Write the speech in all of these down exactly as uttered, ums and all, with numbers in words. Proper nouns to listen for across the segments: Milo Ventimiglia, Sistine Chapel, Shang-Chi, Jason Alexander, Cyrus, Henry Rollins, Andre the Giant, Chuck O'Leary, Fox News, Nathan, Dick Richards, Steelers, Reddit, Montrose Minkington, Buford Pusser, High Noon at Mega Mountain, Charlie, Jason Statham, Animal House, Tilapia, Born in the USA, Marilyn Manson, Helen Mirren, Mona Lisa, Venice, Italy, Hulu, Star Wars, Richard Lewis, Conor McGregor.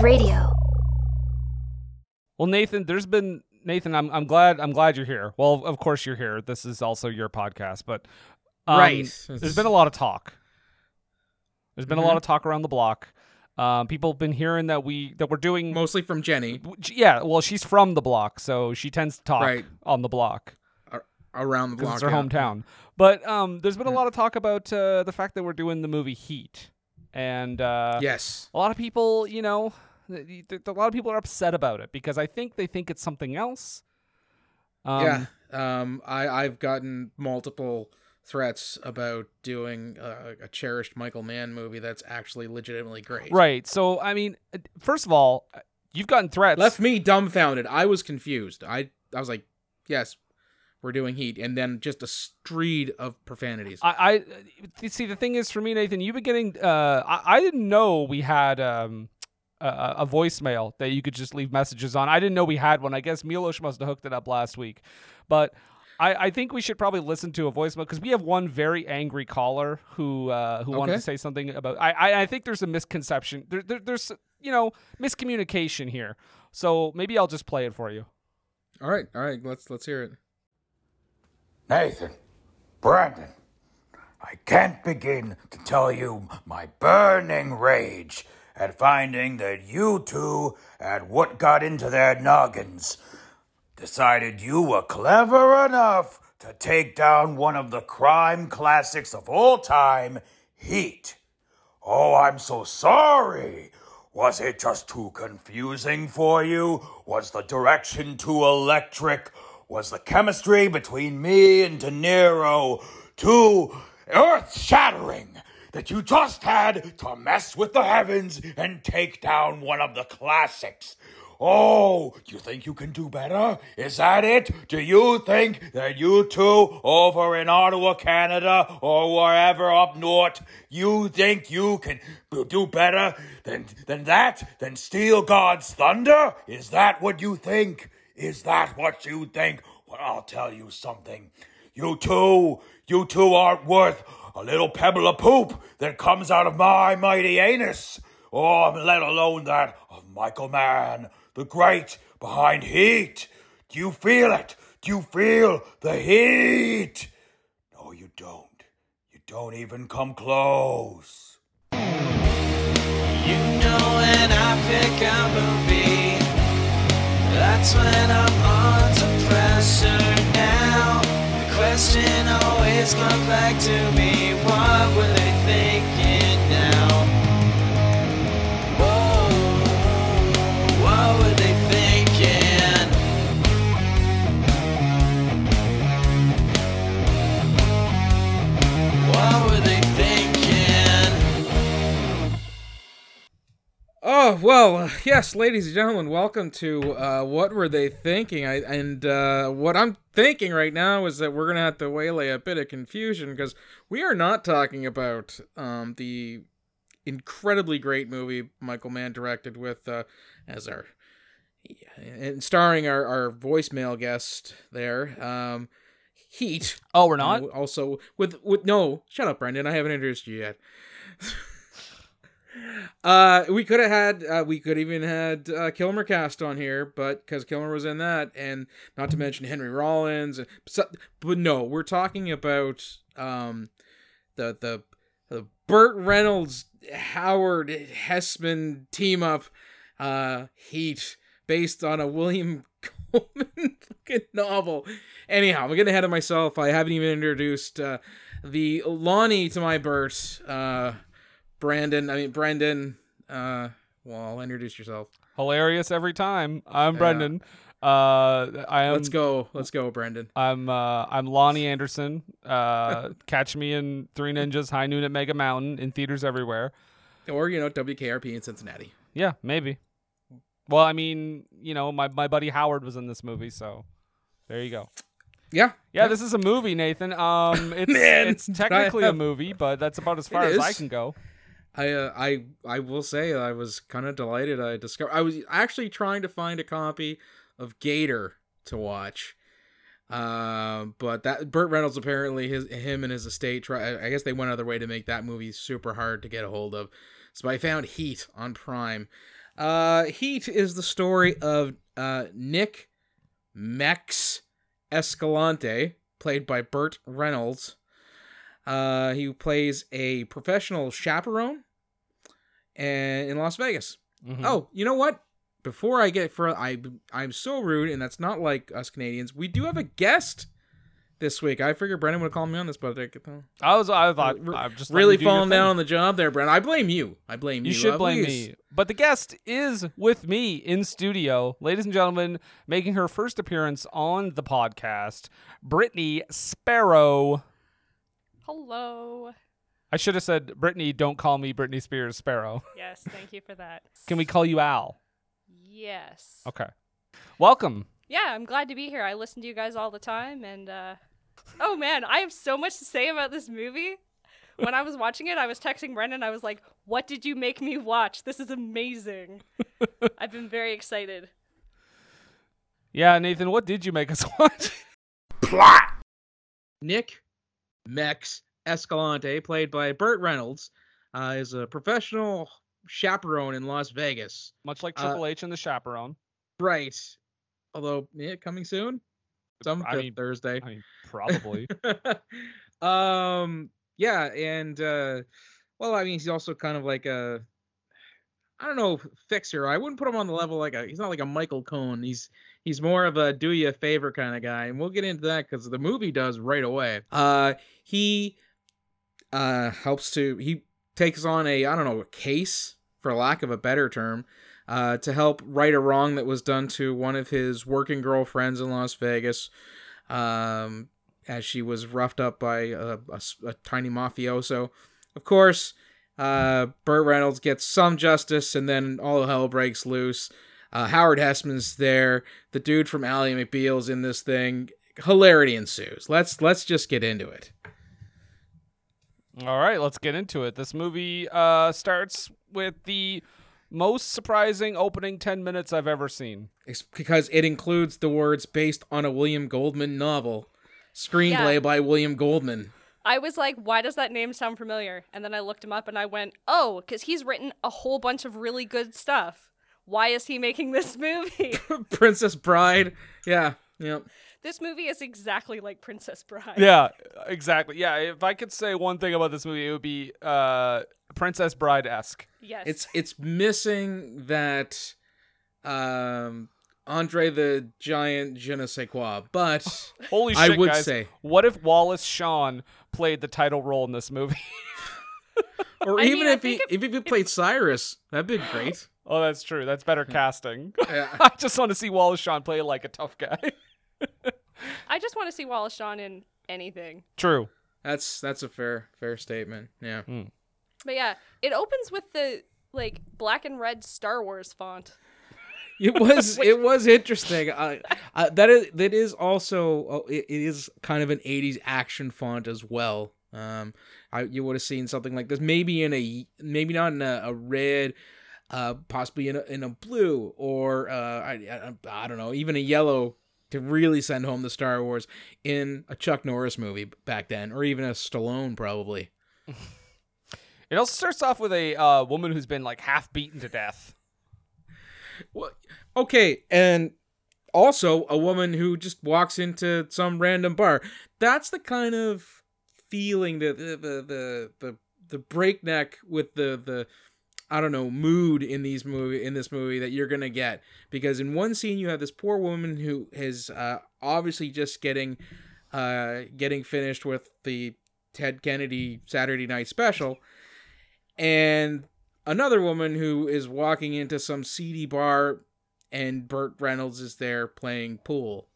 of radio. Well, Nathan, there's been Nathan. I'm I'm glad I'm glad you're here. Well, of course you're here. This is also your podcast, but um, right. It's... There's been a lot of talk. There's been mm-hmm. a lot of talk around the block. Um, people have been hearing that we that we're doing mostly from Jenny. Yeah, well, she's from the block, so she tends to talk right. on the block. Around the block, it's her yeah. hometown. But um, there's been a lot of talk about uh, the fact that we're doing the movie Heat, and uh, yes, a lot of people, you know, th- th- a lot of people are upset about it because I think they think it's something else. Um, yeah, um, I I've gotten multiple threats about doing uh, a cherished Michael Mann movie that's actually legitimately great. Right. So I mean, first of all, you've gotten threats. Left me dumbfounded. I was confused. I I was like, yes. We're doing Heat, and then just a street of profanities. I, I see. The thing is, for me, Nathan, you've been getting. Uh, I, I didn't know we had um, a, a voicemail that you could just leave messages on. I didn't know we had one. I guess Milos must have hooked it up last week, but I, I think we should probably listen to a voicemail because we have one very angry caller who uh, who okay. wanted to say something about. I, I, I think there's a misconception. There, there, there's you know miscommunication here. So maybe I'll just play it for you. All right, all right. Let's let's hear it. Nathan, Brandon, I can't begin to tell you my burning rage at finding that you two, at what got into their noggins, decided you were clever enough to take down one of the crime classics of all time, Heat. Oh, I'm so sorry. Was it just too confusing for you? Was the direction too electric? Was the chemistry between me and De Niro too earth-shattering that you just had to mess with the heavens and take down one of the classics? Oh, you think you can do better? Is that it? Do you think that you two over in Ottawa, Canada, or wherever up north, you think you can do better than, than that, than steal God's thunder? Is that what you think? Is that what you think? Well, I'll tell you something. You two, you two aren't worth a little pebble of poop that comes out of my mighty anus. Or oh, let alone that of Michael Mann, the great behind Heat. Do you feel it? Do you feel the heat? No, you don't. You don't even come close. You know when I pick up a that's when I'm under pressure now. The question always comes back to me. What were they thinking now? Whoa, what were they thinking? What were they thinking? Oh, well, yes, ladies and gentlemen, welcome to uh, What Were They Thinking? I, and uh, what I'm thinking right now is that we're going to have to waylay a bit of confusion because we are not talking about um, the incredibly great movie Michael Mann directed with, uh, as our, and starring our, our voicemail guest there, um, Heat. Oh, we're not? Also, with, with, no, shut up, Brandon, I haven't introduced you yet. Uh, we could have had, uh, we could even had uh, Kilmer cast on here, but because Kilmer was in that, and not to mention Henry Rollins. And, so, but no, we're talking about um, the the the Burt Reynolds Howard Hesseman team up, uh, Heat, based on a William Goldman fucking novel. Anyhow, I'm getting ahead of myself. I haven't even introduced uh, the Lonnie to my Burt. Uh, Brandon, I mean, Brandon, uh, well, introduce yourself. Hilarious every time. I'm Brendan. Uh, uh, I am. Let's go. Let's go, Brandon. I'm, uh, I'm Lonnie Anderson. Uh, catch me in Three Ninjas, High Noon at Mega Mountain, in theaters everywhere. Or, you know, W K R P in Cincinnati. Yeah, maybe. Well, I mean, you know, my, my buddy Howard was in this movie, so there you go. Yeah, yeah. Yeah, this is a movie, Nathan. Um, it's, Man, it's technically have... a movie, but that's about as far as I can go. I uh, I I will say I was kind of delighted I discovered I was actually trying to find a copy of Gator to watch, uh, but that Burt Reynolds apparently his him and his estate try I guess they went out of their way to make that movie super hard to get a hold of, so I found Heat on Prime. Uh, Heat is the story of uh, Nick Mex Escalante, played by Burt Reynolds. Uh, he plays a professional chaperone and in Las Vegas. Mm-hmm. Oh, you know what? Before I get further, I, I'm so rude, and that's not like us Canadians. We do have a guest this week. I figured Brendan would call me on this, but I get the... I was, I thought, I'm just really falling down on the job there, Brendan. I blame you. I blame you. You should blame me. But the guest is with me in studio, ladies and gentlemen, making her first appearance on the podcast, Brittany Sparrow. Hello. I should have said, Brittany, don't call me Britney Spears Sparrow. Yes, thank you for that. Can we call you Al? Yes. Okay. Welcome. Yeah, I'm glad to be here. I listen to you guys all the time, and uh, oh man, I have so much to say about this movie. When I was watching it, I was texting Brendan. I was like, "What did you make me watch? This is amazing." I've been very excited. Yeah, Nathan, what did you make us watch? Plot. Nick Mex Escalante, played by Burt Reynolds, uh, is a professional chaperone in Las Vegas. Much like Triple uh, H and The Chaperone. Right. Although, yeah, coming soon? Some I mean, Thursday. I mean, probably. um, yeah, and, uh, well, I mean, he's also kind of like a, I don't know, fixer. I wouldn't put him on the level like a, he's not like a Michael Cohn. He's he's more of a do you a favor kind of guy. And we'll get into that because the movie does right away. Uh, he uh helps to, he takes on a, I don't know, a case, for lack of a better term, uh, to help right a wrong that was done to one of his working girlfriends in Las Vegas, um, as she was roughed up by a, a, a tiny mafioso. Of course, uh, Burt Reynolds gets some justice, and then all hell breaks loose. Uh, Howard Hessman's there. The dude from Ally McBeal's in this thing. Hilarity ensues. Let's let's just get into it. All right, let's get into it. This movie uh, starts with the most surprising opening ten minutes I've ever seen. It's because it includes the words based on a William Goldman novel, screenplay yeah. by William Goldman. I was like, why does that name sound familiar? And then I looked him up and I went, oh, because he's written a whole bunch of really good stuff. Why is he making this movie? Princess Bride. Yeah, yeah. This movie is exactly like Princess Bride. Yeah, exactly. Yeah, if I could say one thing about this movie, it would be uh, Princess Bride-esque. Yes. It's it's missing that um, Andre the Giant je ne sais quoi, but holy shit, I would guys, say. What if Wallace Shawn played the title role in this movie? Or I even mean, if, he, it, if he if he played Cyrus, that'd be great. Oh, that's true. That's better casting. Yeah. I just want to see Wallace Shawn play like a tough guy. I just want to see Wallace Shawn in anything. True. That's that's a fair fair statement. Yeah. Mm. But yeah, it opens with the like black and red Star Wars font. It was Which... it was interesting. Uh, uh, that is that is also uh, it, it is kind of an eighties action font as well. Um, I, you would have seen something like this maybe in a maybe not in a, a red. Uh, possibly in a, in a blue or uh, I, I I don't know, even a yellow to really send home the Star Wars in a Chuck Norris movie back then, or even a Stallone probably. It also starts off with a uh, woman who's been like half beaten to death. Well, okay, and also a woman who just walks into some random bar. That's the kind of feeling that the the the the, the breakneck with the the. I don't know, mood in these movie in this movie that you're gonna get, because in one scene you have this poor woman who is uh, obviously just getting uh, getting finished with the Ted Kennedy Saturday Night Special, and another woman who is walking into some seedy bar, and Burt Reynolds is there playing pool.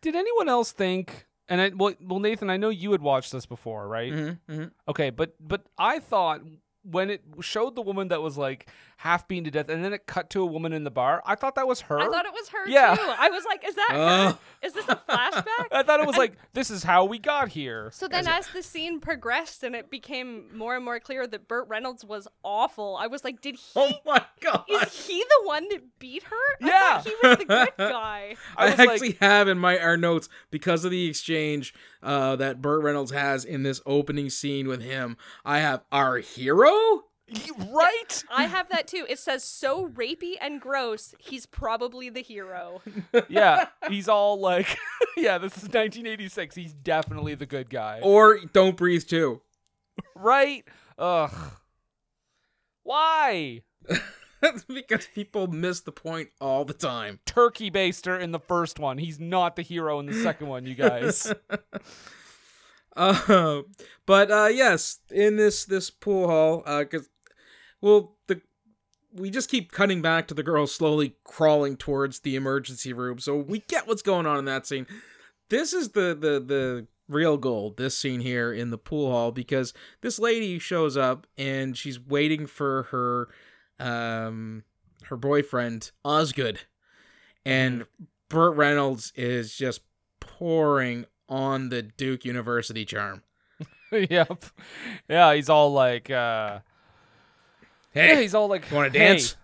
Did anyone else think? And I, well, well, Nathan, I know you had watched this before, right? Mm-hmm, mm-hmm. Okay, but but I thought. When it showed the woman that was like half beaten to death, and then it cut to a woman in the bar, I thought that was her. I thought it was her yeah. too. I was like, "Is that uh. her? Is this a flashback?" I thought it was and, like, "This is how we got here." So then, as, as the scene progressed and it became more and more clear that Burt Reynolds was awful, I was like, "Did he? Oh my god! Is he the one that beat her?" I yeah, he was the good guy. I, I actually like, have in my our notes because of the exchange uh, that Burt Reynolds has in this opening scene with him. I have our hero. Right? I have that too. It says, so rapey and gross, he's probably the hero. Yeah, he's all like, yeah, this is nineteen eighty-six. He's definitely the good guy. Or Don't Breathe too. Right? Ugh. Why? That's because people miss the point all the time. Turkey baster in the first one. He's not the hero in the second one, you guys. Uh, but uh, yes, in this this pool hall, because uh, well, the we just keep cutting back to the girls slowly crawling towards the emergency room, so we get what's going on in that scene. This is the the the real gold. This scene here in the pool hall, because this lady shows up and she's waiting for her. Um, her boyfriend Osgood, and Burt Reynolds is just pouring on the Duke University charm. Yep, yeah, he's all like, uh, "Hey, yeah, he's all like, want to hey, dance?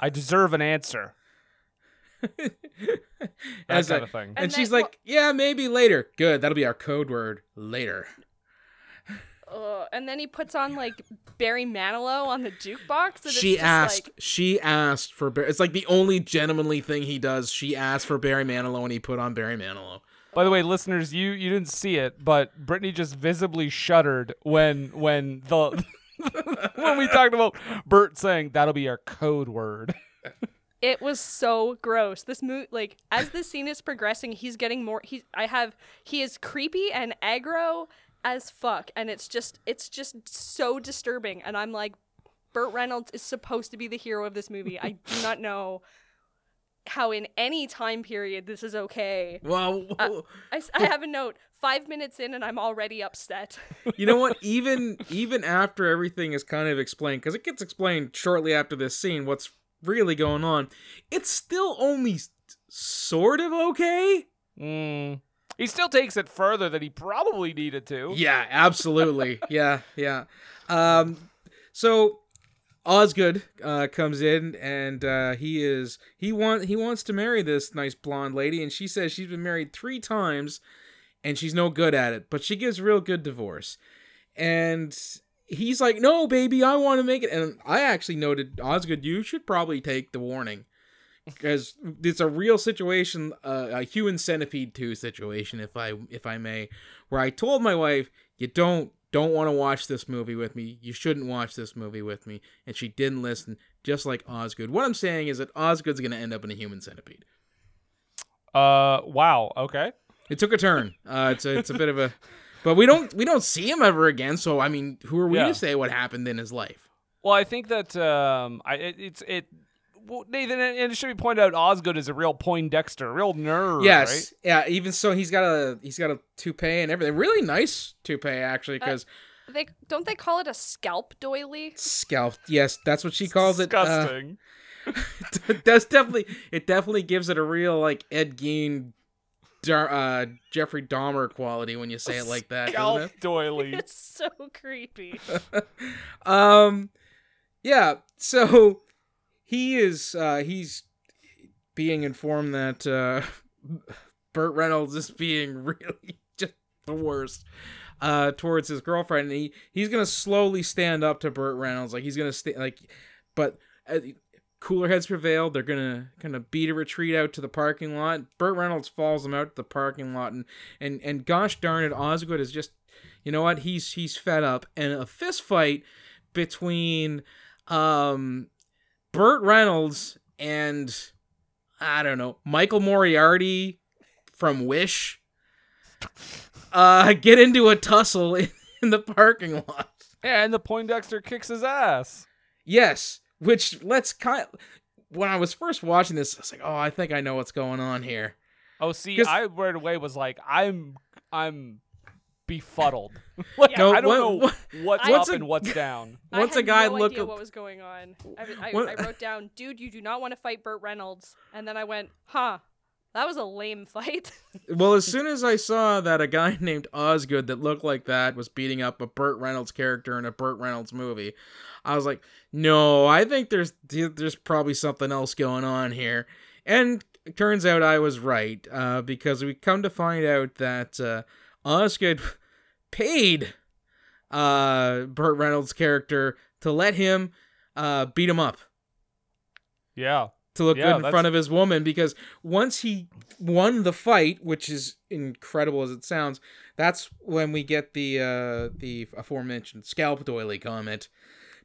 I deserve an answer." That As kind a, of thing. And, and she's like, wh- "Yeah, maybe later." Good, that'll be our code word later. Uh, and then he puts on like Barry Manilow on the jukebox. And she it's just asked. Like... She asked for. Bar- it's like the only gentlemanly thing he does. She asked for Barry Manilow, and he put on Barry Manilow. By the way, listeners, you, you didn't see it, but Brittany just visibly shuddered when when the when we talked about Bert saying that'll be our code word. It was so gross. This mo- like as the scene is progressing, he's getting more. He I have he is creepy and aggro as fuck, and it's just it's just so disturbing, and I'm like, Burt Reynolds is supposed to be the hero of this movie. I do not know how in any time period this is okay. Well, uh, I, I have a note, five minutes in and I'm already upset. You know what, even even after everything is kind of explained, because it gets explained shortly after this scene what's really going on, it's still only sort of okay. Mm. He still takes it further than he probably needed to. Yeah, absolutely. yeah, yeah. Um, so Osgood uh, comes in, and uh, he is he want he wants to marry this nice blonde lady, and she says she's been married three times, and she's no good at it, but she gives real good divorce. And he's like, "No, baby, I want to make it." And I actually noted, Osgood, you should probably take the warning. Because it's a real situation, uh, a human centipede two situation, if I if I may, where I told my wife, "You don't don't want to watch this movie with me. You shouldn't watch this movie with me," and she didn't listen, just like Osgood. What I'm saying is that Osgood's going to end up in a human centipede. Uh, wow. Okay. It took a turn. Uh, it's a, it's a bit of a, but we don't we don't see him ever again. So I mean, who are we yeah. to say what happened in his life? Well, I think that um, I it, it's it. Well, Nathan, and it should be pointed out, Osgood is a real Poindexter, a real nerd. Yes, right? Yeah. Even so, he's got a he's got a toupee and everything. Really nice toupee, actually, because uh, they don't they call it a scalp doily? Scalp, yes, that's what she calls Disgusting. it. Disgusting. Uh, that's definitely it. Definitely gives it a real like Ed Gein, uh, Jeffrey Dahmer quality when you say it like that. Scalp doily. It's so creepy. um, yeah. So. He is, uh, he's being informed that uh, Burt Reynolds is being really just the worst uh, towards his girlfriend. And he, he's going to slowly stand up to Burt Reynolds. Like, he's going to stay, like, but uh, cooler heads prevail. They're going to kind of beat a retreat out to the parking lot. Burt Reynolds follows him out to the parking lot. And, and, and gosh darn it, Osgood is just, you know what? He's, he's fed up. And a fist fight between, um... Burt Reynolds and, I don't know, Michael Moriarty from Wish uh, get into a tussle in, in the parking lot. Yeah, and the Poindexter kicks his ass. Yes, which let's kind of, when I was first watching this, I was like, oh, I think I know what's going on here. Oh, see, I right away was like, I'm, I'm... befuddled. Like, yeah. no, I don't what, know what, what's, what's up a, and what's down. I what's had a guy no look idea up, what was going on. I, I, I wrote down, dude, you do not want to fight Burt Reynolds. And then I went, huh, that was a lame fight. Well, as soon as I saw that a guy named Osgood that looked like that was beating up a Burt Reynolds character in a Burt Reynolds movie, I was like, no, I think there's there's probably something else going on here. And it turns out I was right, uh, because we come to find out that... Uh, Osgood paid uh, Burt Reynolds' character to let him uh, beat him up. Yeah. To look yeah, good in that's... front of his woman, because once he won the fight, which is incredible as it sounds, that's when we get the uh, the aforementioned scalp doily comment,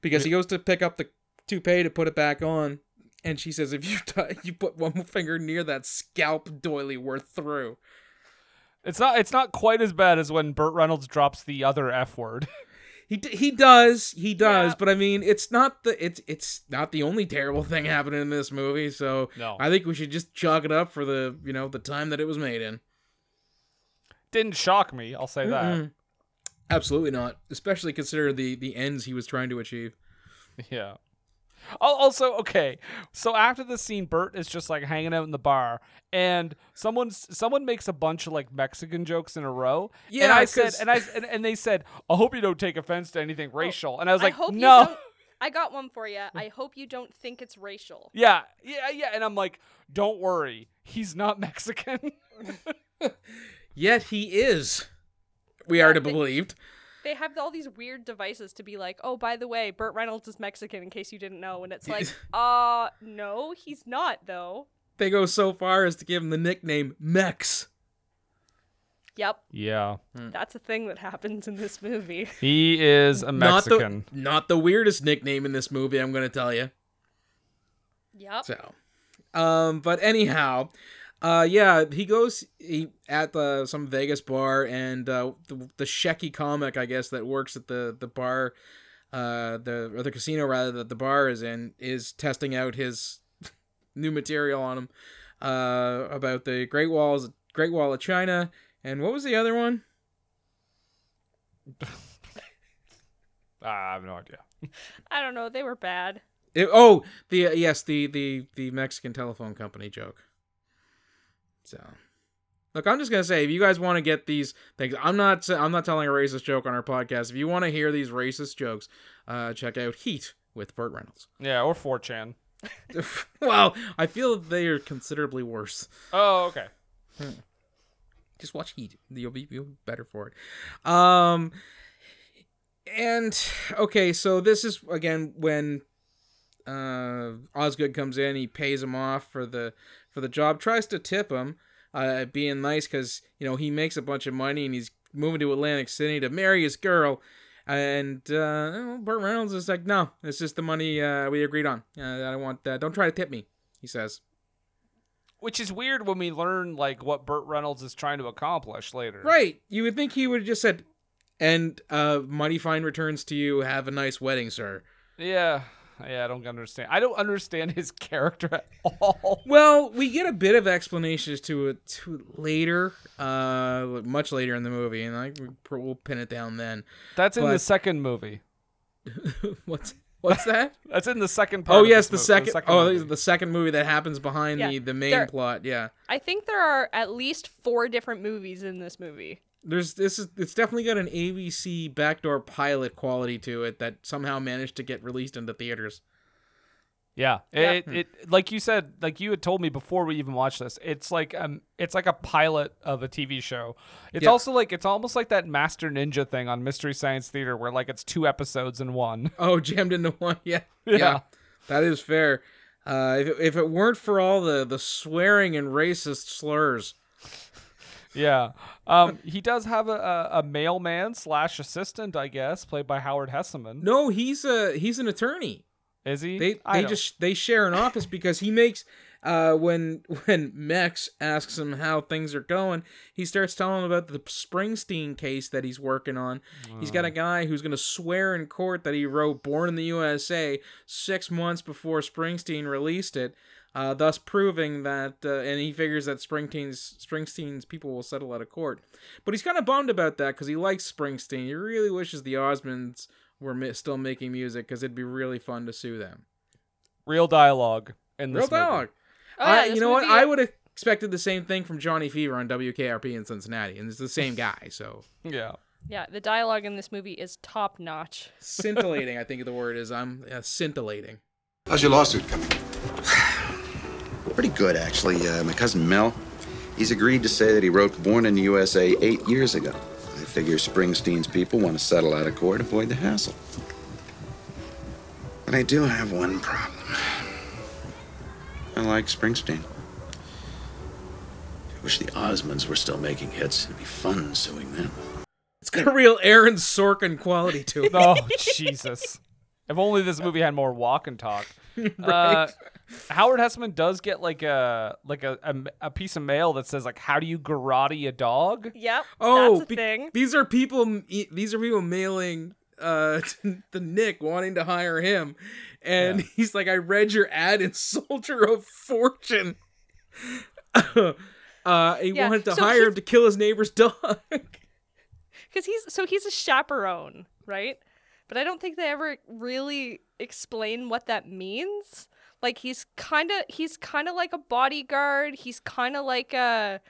because he goes to pick up the toupee to put it back on, and she says, "If you t- you put one finger near that scalp doily, we're through." It's not it's not quite as bad as when Burt Reynolds drops the other F word. He d- he does he does, yeah. But I mean, it's not the it's it's not the only terrible thing happening in this movie. So no. I think we should just chalk it up for the you know the time that it was made in. Didn't shock me, I'll say mm-hmm. that. Absolutely not, especially considering the the ends he was trying to achieve. Yeah. Also, okay, so after this scene, Bert is just, like, hanging out in the bar, and someone's, someone makes a bunch of, like, Mexican jokes in a row, yeah, and I said, and I and, and they said, I hope you don't take offense to anything racial, and I was like, I hope no. You I got one for you. I hope you don't think it's racial. Yeah, yeah, yeah, and I'm like, don't worry, he's not Mexican. Yet he is, we yeah, are to be believed. They have all these weird devices to be like, oh, by the way, Burt Reynolds is Mexican, in case you didn't know. And it's like, uh, no, he's not, though. They go so far as to give him the nickname Mex. Yep. Yeah. That's a thing that happens in this movie. He is a Mexican. Not the, not the weirdest nickname in this movie, I'm going to tell you. Yep. So, um, but anyhow... Uh, yeah, he goes he, at the, some Vegas bar, and uh, the, the Shecky comic, I guess, that works at the, the bar, uh, the or the casino, rather, that the bar is in, is testing out his new material on him uh, about the Great Walls, Great Wall of China, and what was the other one? uh, I have no idea. I don't know, they were bad. It, oh, the uh, yes, the, the, the Mexican telephone company joke. So, look, I'm just gonna say, if you guys want to get these things, I'm not, I'm not telling a racist joke on our podcast. If you want to hear these racist jokes, uh, check out Heat with Burt Reynolds. Yeah, or four chan. Well, I feel they are considerably worse. Oh, okay. Hmm. Just watch Heat; you'll be, you'll be better for it. Um, and okay, so this is again when uh, Osgood comes in, he pays him off for the. for the job, tries to tip him, uh, being nice because, you know, he makes a bunch of money and he's moving to Atlantic City to marry his girl. And uh, Burt Reynolds is like, no, it's just the money uh, we agreed on. Uh, I don't want that. Don't try to tip me, he says. Which is weird when we learn, like, what Burt Reynolds is trying to accomplish later. Right. You would think he would have just said, and uh, money fine returns to you. Have a nice wedding, sir. Yeah. Yeah, I don't understand. I don't understand his character at all. Well, we get a bit of explanations to it to later, uh, much later in the movie, and I we'll pin it down then. That's but... in the second movie. what's what's that? That's in the second part. Oh yes, of the, second, the second. Oh, movie. the second movie that happens behind yeah. the the main there, plot. Yeah, I think there are at least four different movies in this movie. There's this is it's definitely got an A B C backdoor pilot quality to it that somehow managed to get released into theaters. Yeah, yeah. It, it like you said, like you had told me before we even watched this. It's like um, it's like a pilot of a T V show. It's yeah. also like it's almost like that Master Ninja thing on Mystery Science Theater, where like it's two episodes in one. Oh, jammed into one. Yeah, yeah, yeah. That is fair. Uh, if it, if it weren't for all the, the swearing and racist slurs. Yeah, um, he does have a, a, a mailman slash assistant, I guess, played by Howard Hesseman. No, he's a he's an attorney. Is he? They I they don't. just they share an office because he makes uh, when when Mex asks him how things are going, he starts telling him about the Springsteen case that he's working on. Oh. He's got a guy who's going to swear in court that he wrote "Born in the U S A" six months before Springsteen released it. Uh, thus proving that, uh, and he figures that Springsteen's Springsteen's people will settle out of court. But he's kind of bummed about that because he likes Springsteen. He really wishes the Osmonds were mi- still making music because it'd be really fun to sue them. Real dialogue in this Real dialogue. Movie. Oh, yeah, I, you know what? Be... I would have expected the same thing from Johnny Fever on W K R P in Cincinnati, and it's the same guy, so... Yeah. Yeah, the dialogue in this movie is top-notch. Scintillating, I think the word is. I'm uh, scintillating. How's your lawsuit coming? Pretty good, actually. Uh, my cousin Mel, he's agreed to say that he wrote Born in the U S A eight years ago. I figure Springsteen's people want to settle out of court, avoid the hassle. But I do have one problem. I like Springsteen. I wish the Osmonds were still making hits. It'd be fun suing them. It's got a real Aaron Sorkin quality to it. Oh, Jesus. If only this movie had more walk and talk. Right? Uh, Howard Hesseman does get like a like a, a, a piece of mail that says like, how do you garrote a dog? Yep. Oh, that's a be- thing. These are people. These are people mailing uh, to, to Nick wanting to hire him, and yeah. he's like, I read your ad in Soldier of Fortune. uh, he yeah. wanted to so hire he's... him to kill his neighbor's dog. Because he's so he's a chaperone, right? But I don't think they ever really explain what that means. Like he's kind of he's kind of like a bodyguard. He's kind of like a.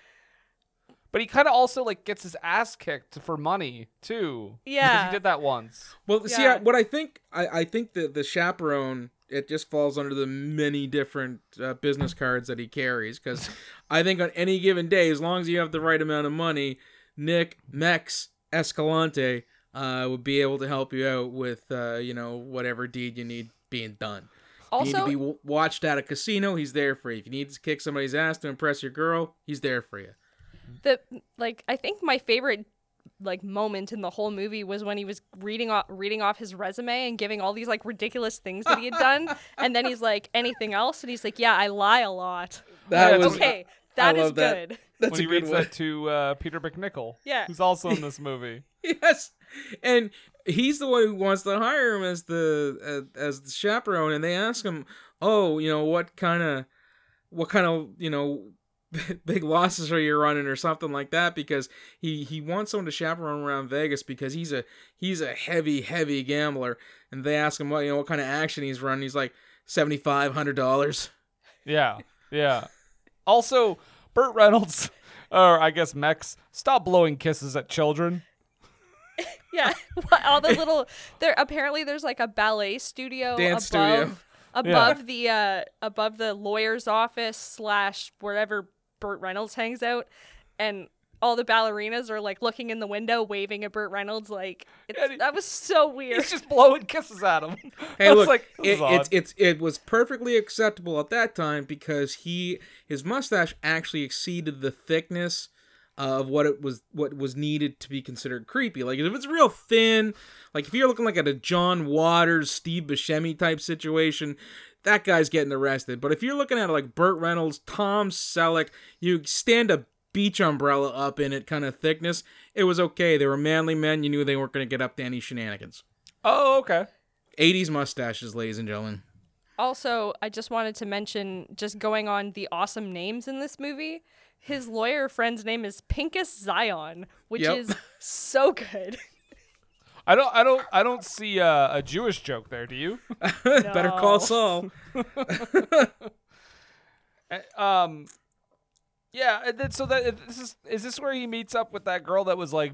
But he kind of also like gets his ass kicked for money too. Yeah, because he did that once. Well, yeah. see, I, what I think I, I think the the chaperone it just falls under the many different uh, business cards that he carries. Because I think on any given day, as long as you have the right amount of money, Nick Mex Escalante uh, would be able to help you out with uh, you know whatever deed you need being done. Also, you need to be watched at a casino, he's there for you. If you need to kick somebody's ass to impress your girl, he's there for you. The like, I think my favorite like moment in the whole movie was when he was reading off reading off his resume and giving all these like ridiculous things that he had done, and then he's like, anything else? And he's like, yeah, I lie a lot. That was okay. That is that. good. That's when he reads that to uh, Peter MacNicol, yeah, who's also in this movie. Yes, and he's the one who wants to hire him as the uh, as the chaperone, and they ask him, "Oh, you know what kind of what kind of you know big losses are you running or something like that?" Because he, he wants someone to chaperone around Vegas because he's a he's a heavy heavy gambler, and they ask him what you know what kind of action he's running. He's like seventy five hundred dollars. Yeah, yeah. Also, Burt Reynolds, or I guess Mex, stop blowing kisses at children. Yeah, all the little. There apparently there's like a ballet studio Dance above, studio. above yeah. the uh, above the lawyer's office slash wherever Burt Reynolds hangs out, and all the ballerinas are like looking in the window, waving at Burt Reynolds. Like it's, he, that was so weird. He's just blowing kisses at him. Hey, I look, was like, it, it's it's it was perfectly acceptable at that time because he his mustache actually exceeded the thickness of what it was what was needed to be considered creepy. Like if it's real thin, like if you're looking like at a John Waters, Steve Buscemi type situation, that guy's getting arrested. But if you're looking at like Burt Reynolds, Tom Selleck, you stand a beach umbrella up in it kind of thickness, it was okay. They were manly men. You knew they weren't going to get up to any shenanigans. Oh, okay. eighties mustaches, ladies and gentlemen. Also, I just wanted to mention, just going on the awesome names in this movie, his lawyer friend's name is Pincus Zion, which yep. is so good. I don't, I don't, I don't see a, a Jewish joke there. Do you? No. Better call Saul. um, yeah. Then, so that this is is this where he meets up with that girl that was like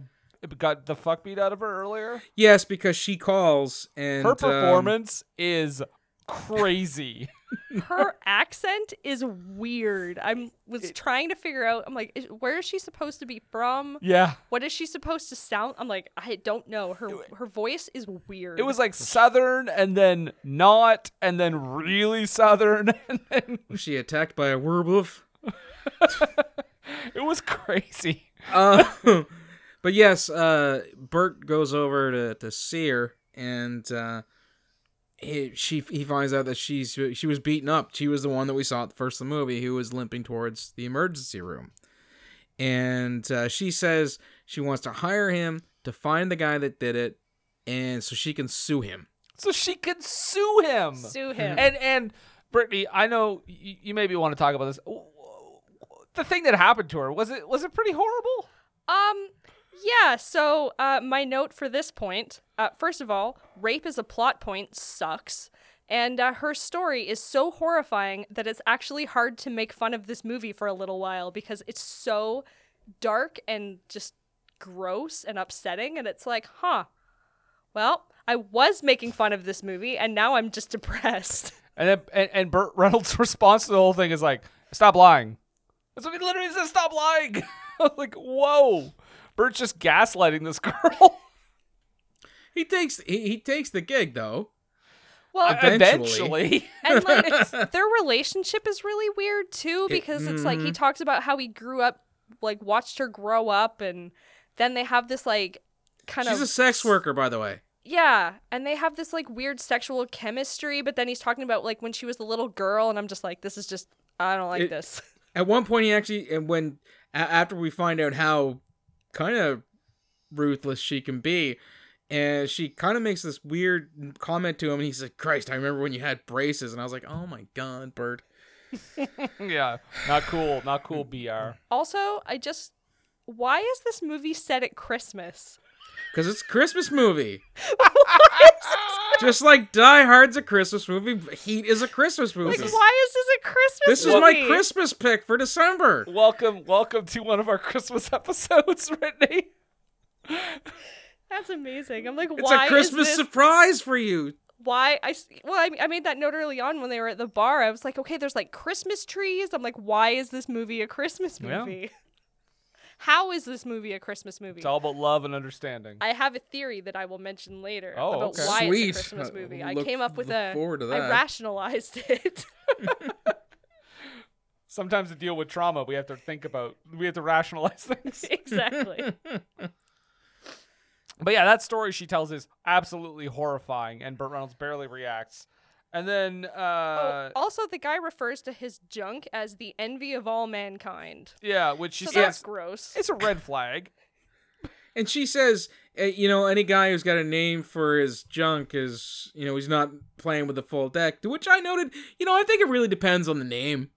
got the fuck beat out of her earlier? Yes, because she calls and her performance um, is crazy. Her accent is weird. I was it, trying to figure out. I'm like, is, where is she supposed to be from? Yeah. What is she supposed to sound? I'm like, I don't know. Her her voice is weird. It was like Southern and then not and then really Southern. And then... Was she attacked by a werewolf? It was crazy. Uh, but yes, uh, Bert goes over to, to see her and... Uh, He she he finds out that she's she was beaten up. She was the one that we saw at the first of the movie who was limping towards the emergency room, and uh, she says she wants to hire him to find the guy that did it, and so she can sue him. So she can sue him. Sue him. And and Brittany, I know you, you maybe want to talk about this. The thing that happened to her was it was it pretty horrible? Um. Yeah, so uh, my note for this point, uh, first of all, rape as a plot point sucks, and uh, her story is so horrifying that it's actually hard to make fun of this movie for a little while because it's so dark and just gross and upsetting, and it's like, huh, well, I was making fun of this movie, and now I'm just depressed. And then, and, and Burt Reynolds' response to the whole thing is like, stop lying. That's what he literally says, stop lying. I was like, whoa. Bert's just gaslighting this girl. He takes he, he takes the gig though. Well, eventually. eventually. And like it's, their relationship is really weird too, because it, it's mm-hmm. like he talks about how he grew up, like watched her grow up, and then they have this like kind She's of She's a sex worker, by the way. Yeah, and they have this like weird sexual chemistry, but then he's talking about like when she was a little girl, and I'm just like, this is just I don't like it, this. At one point, he actually, and when after we find out how kind of ruthless she can be, and she kind of makes this weird comment to him, and he's like, "Christ, I remember when you had braces," and I was like, "Oh my god, Bert." Yeah, not cool, not cool. B R. Also, I just, why is this movie set at Christmas? Because it's a Christmas movie. Just like Die Hard's a Christmas movie, Heat is a Christmas movie. Like, why is this a Christmas this movie? This is my Christmas pick for December. Welcome, welcome to one of our Christmas episodes, Brittany. That's amazing. I'm like, it's why It's a Christmas is this... surprise for you. Why? I, well, I, I made that note early on when they were at the bar. I was like, okay, there's like Christmas trees. I'm like, why is this movie a Christmas movie? Yeah. How is this movie a Christmas movie? It's all about love and understanding. I have a theory that I will mention later oh, about okay. why Sweet. It's a Christmas movie. I, look, I came up with a, I rationalized it. Sometimes to deal with trauma, we have to think about, we have to rationalize things. Exactly. But yeah, that story she tells is absolutely horrifying, and Burt Reynolds barely reacts. And then... Uh, oh, also, the guy refers to his junk as the envy of all mankind. Yeah, which she so says... that's gross. It's a red flag. And she says, you know, any guy who's got a name for his junk is, you know, he's not playing with the full deck. To which I noted, you know, I think it really depends on the name.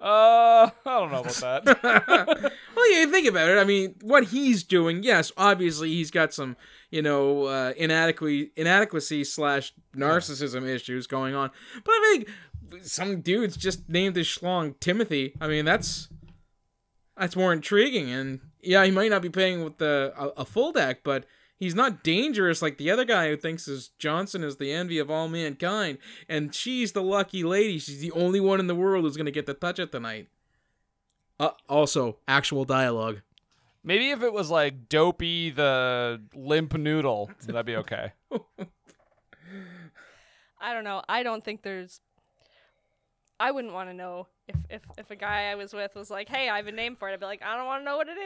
Uh, I don't know about that. Well, yeah, think about it. I mean, what he's doing, yes, obviously he's got some, you know, uh, inadequacy, inadequacy slash narcissism yeah. issues going on. But I think mean, some dude's just named his schlong Timothy. I mean, that's that's more intriguing. And yeah, he might not be playing with the a, a full deck, but he's not dangerous like the other guy who thinks is Johnson is the envy of all mankind, and she's the lucky lady. She's the only one in the world who's going to get to touch it tonight. Uh, also, actual dialogue. Maybe if it was like Dopey the Limp Noodle, that'd be okay. I don't know. I don't think there's... I wouldn't want to know if, if if a guy I was with was like, hey, I have a name for it. I'd be like, I don't want to know what it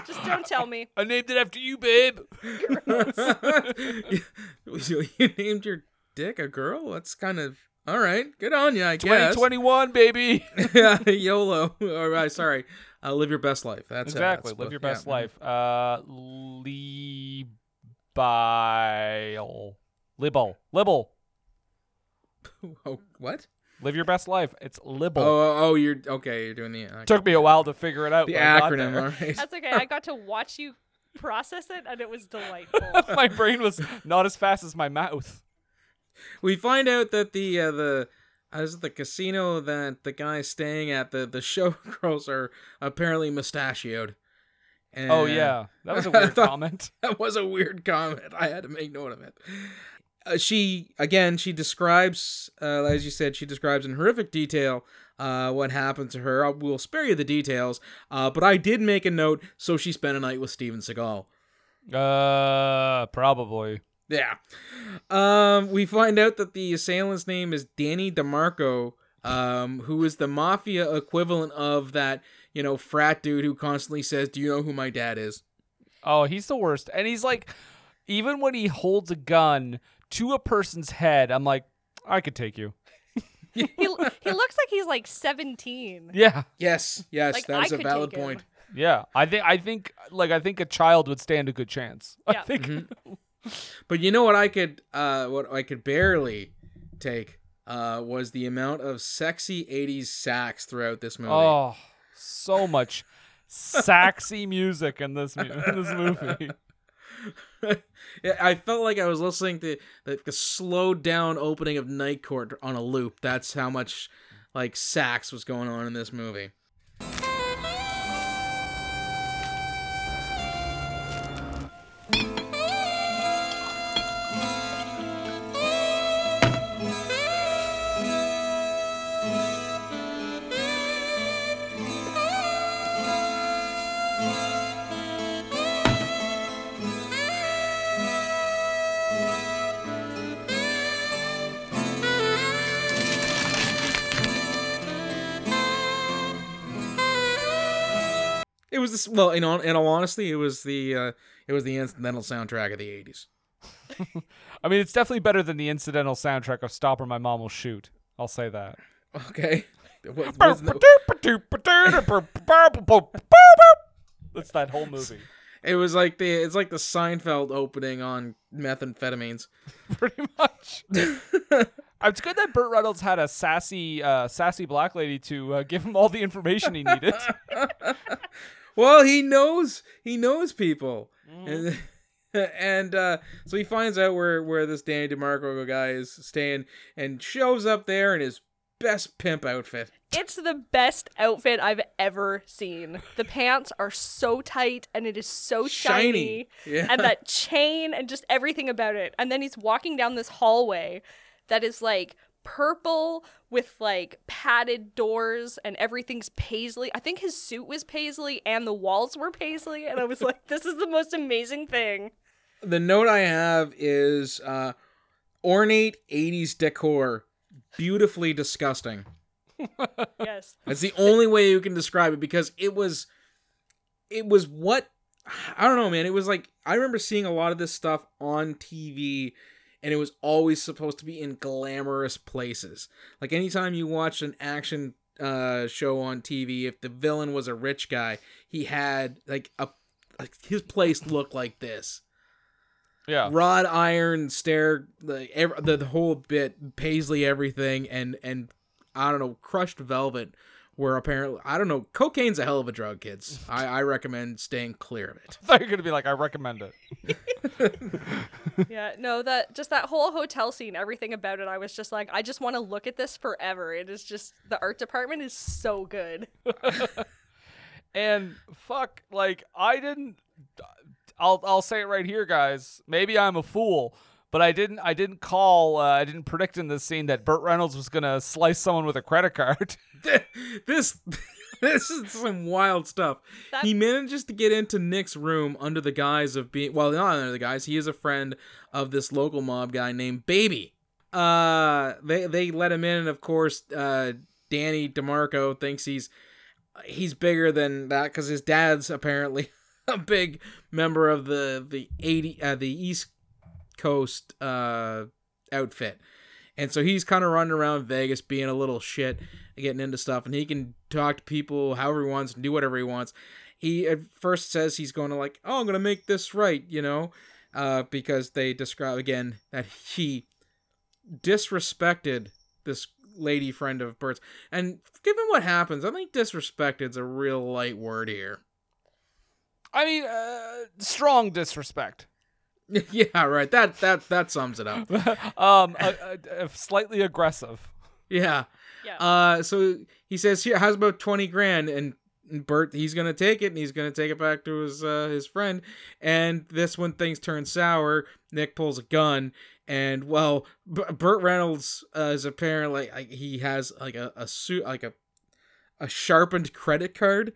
is. Just don't tell me. I named it after you, babe. you, you named your dick a girl? That's kind of, all right. Good on you, I guess. twenty twenty-one, baby. Yeah, YOLO. All right, sorry. Uh, live your best life. That's Exactly. That's live both. your best yeah. life. Uh, Libile. Libel. Libel. Oh, what? Live your best life. It's libel. Oh, oh, you're okay. You're doing the. Okay. Took me a while to figure it out. The acronym. All right. That's okay. I got to watch you process it, and it was delightful. My brain was not as fast as my mouth. We find out that the uh, the uh, is it the casino that the guy staying at the the showgirls are apparently mustachioed. And oh yeah, that was a weird comment. That was a weird comment. I had to make note of it. Uh, she, again, she describes, uh, as you said, she describes in horrific detail uh, what happened to her. I will spare you the details, uh, but I did make a note, so she spent a night with Steven Seagal. Uh, probably. Yeah. Um, we find out that the assailant's name is Danny DeMarco, um, who is the mafia equivalent of that, you know, frat dude who constantly says, do you know who my dad is? Oh, he's the worst. And he's like, even when he holds a gun to a person's head, I'm like, I could take you. he, he looks like he's like seventeen. Yeah. Yes. Yes. Like, that is a valid point. Him. Yeah. I think. I think. Like. I think a child would stand a good chance. Yeah. I think. Mm-hmm. But you know what I could. Uh, what I could barely take. Uh, was the amount of sexy eighties sax throughout this movie. Oh, so much sexy music in this mu- in this movie. I felt like I was listening to the, the slowed down opening of Night Court on a loop. That's how much like sax was going on in this movie. was this, well, in all, in all honesty, it was the uh, it was the incidental soundtrack of the eighties. I mean, it's definitely better than the incidental soundtrack of Stop or My Mom Will Shoot. I'll say that. Okay. What, that's that whole movie. It was like the it's like the Seinfeld opening on methamphetamines. Pretty much. It's good that Burt Reynolds had a sassy uh, sassy black lady to uh, give him all the information he needed. Well, he knows he knows people. Mm. And, and uh, so he finds out where, where this Danny DeMarco guy is staying and shows up there in his best pimp outfit. It's the best outfit I've ever seen. The pants are so tight, and it is so shiny. shiny. Yeah. And that chain and just everything about it. And then he's walking down this hallway that is like purple with like padded doors, and everything's paisley. I think his suit was paisley and the walls were paisley. And I was like, this is the most amazing thing. The note I have is uh, ornate eighties decor. Beautifully disgusting. Yes, that's the only way you can describe it, because it was, it was what I don't know, man. It was like, I remember seeing a lot of this stuff on T V, and it was always supposed to be in glamorous places. Like anytime you watched an action uh, show on T V, if the villain was a rich guy, he had like a like his place looked like this. Yeah, wrought iron stair, the ev- the whole bit, paisley everything, and and. I don't know, crushed velvet, where apparently, I don't know, cocaine's a hell of a drug, kids. I, I recommend staying clear of it. I thought you were going to be like, I recommend it. Yeah, no, that just that whole hotel scene, everything about it, I was just like, I just want to look at this forever. It is just, the art department is so good. And fuck, like, I didn't, I'll I'll say it right here, guys, maybe I'm a fool, but I didn't. I didn't call. Uh, I didn't predict in this scene that Burt Reynolds was gonna slice someone with a credit card. this, this is some wild stuff. That's... He manages to get into Nick's room under the guise of being. Well, not under the guise. He is a friend of this local mob guy named Baby. Uh, they they let him in, and of course, uh, Danny DeMarco thinks he's he's bigger than that because his dad's apparently a big member of the the eighty uh, the East Coast uh outfit, and so he's kind of running around Vegas being a little shit, getting into stuff, and he can talk to people however he wants and do whatever he wants. He at first says he's going to like, oh, I'm gonna make this right, you know, uh because they describe again that he disrespected this lady friend of Bert's, and given what happens, I think disrespected's a real light word here. I mean, uh strong disrespect. Yeah, right. That that that sums it up. um, a, a, a slightly aggressive. Yeah. Yeah. Uh, so he says, "Here, how's about twenty grand?" And Bert, he's gonna take it, and he's gonna take it back to his uh, his friend. And this, when things turn sour, Nick pulls a gun, and well, B- Burt Reynolds uh, is apparently like, he has like a, a suit, like a a sharpened credit card.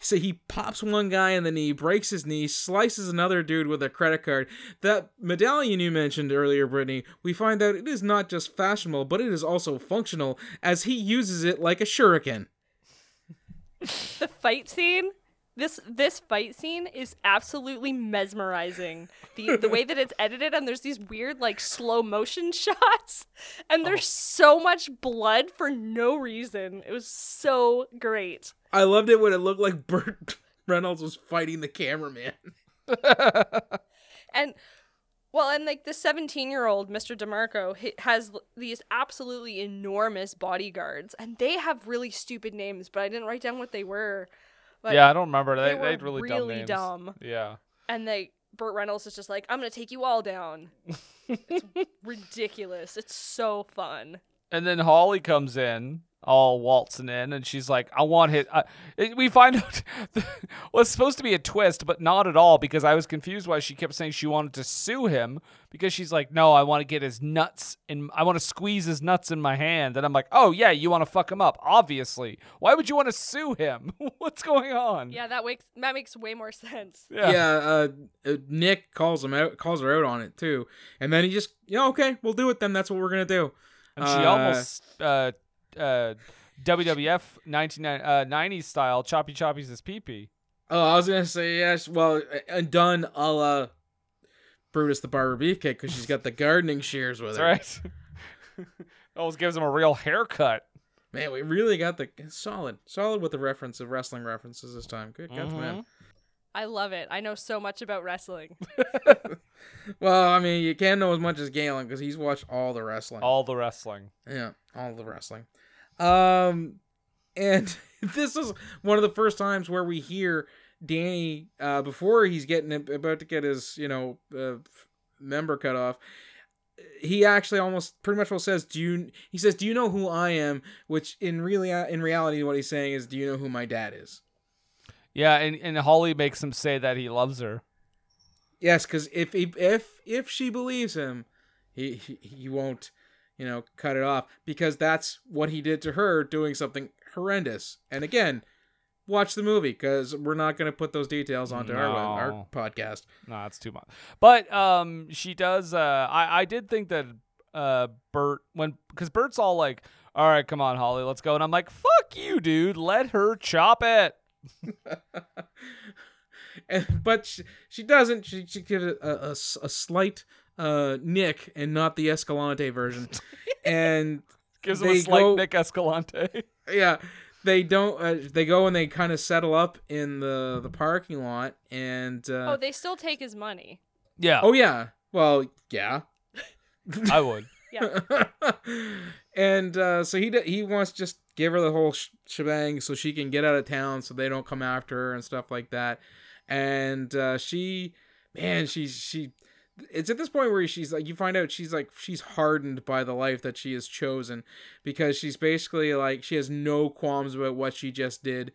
So he pops one guy in the knee, breaks his knee, slices another dude with a credit card. That medallion you mentioned earlier, Brittany, we find out it is not just fashionable, but it is also functional, as he uses it like a shuriken. The fight scene? This this fight scene is absolutely mesmerizing. The the way that it's edited, and there's these weird like slow motion shots, and there's oh. so much blood for no reason. It was so great. I loved it when it looked like Burt Reynolds was fighting the cameraman. And well, and like the seventeen-year-old Mister DeMarco has these absolutely enormous bodyguards, and they have really stupid names, but I didn't write down what they were. But yeah, I don't remember. They, they were they'd really, really dumb, names. dumb. Yeah. And they, Burt Reynolds is just like, I'm going to take you all down. It's ridiculous. It's so fun. And then Holly comes in, all waltzing in, and she's like, I want his... Uh, we find out what's supposed to be a twist, but not at all, because I was confused why she kept saying she wanted to sue him, because she's like, no, I want to get his nuts, and I want to squeeze his nuts in my hand. And I'm like, oh yeah, you want to fuck him up, obviously. Why would you want to sue him? What's going on? Yeah, that makes that makes way more sense. Yeah, yeah uh, Nick calls him out, calls her out on it too, and then he just, yeah, okay, we'll do it then. That's what we're gonna do. And she uh, almost. Uh, Uh, W W F nineteen nineties style, choppy choppies is pee-pee. Oh, I was going to say, yes. Well, done a la Brutus the Barber Beefcake, because she's got the gardening shears with her. That's right. Always gives him a real haircut. Man, we really got the solid, solid with the reference of wrestling references this time. Good mm-hmm. God, man. I love it. I know so much about wrestling. Well, I mean, you can't know as much as Galen, because he's watched all the wrestling. All the wrestling. Yeah, all the wrestling. Um, and this is one of the first times where we hear Danny, uh, before he's getting about to get his, you know, uh, member cut off. He actually almost pretty much says, "Do you?" He says, "Do you know who I am?" Which in really, in reality, what he's saying is, "Do you know who my dad is?" Yeah, and, and Holly makes him say that he loves her. Yes, because if he, if if she believes him, he, he he won't, you know, cut it off, because that's what he did to her, doing something horrendous. And again, watch the movie, because we're not going to put those details onto no. our our podcast. No, it's too much. But um, she does. Uh, I I did think that uh Burt when because Burt's all like, "All right, come on, Holly, let's go," and I'm like, "Fuck you, dude! Let her chop it." and, but she, she doesn't she, she gives a, a, a slight uh, nick, and not the Escalante version, and gives him a slight go, Nick Escalante. Yeah, they don't uh, they go and they kind of settle up in the, the parking lot, and uh, oh they still take his money. Yeah. Oh yeah, well yeah. I would. Yeah. And uh, so he he wants to just give her the whole sh- shebang so she can get out of town, so they don't come after her and stuff like that. And uh, she, man, she's she. It's at this point where she's like, you find out she's like she's hardened by the life that she has chosen, because she's basically like she has no qualms about what she just did.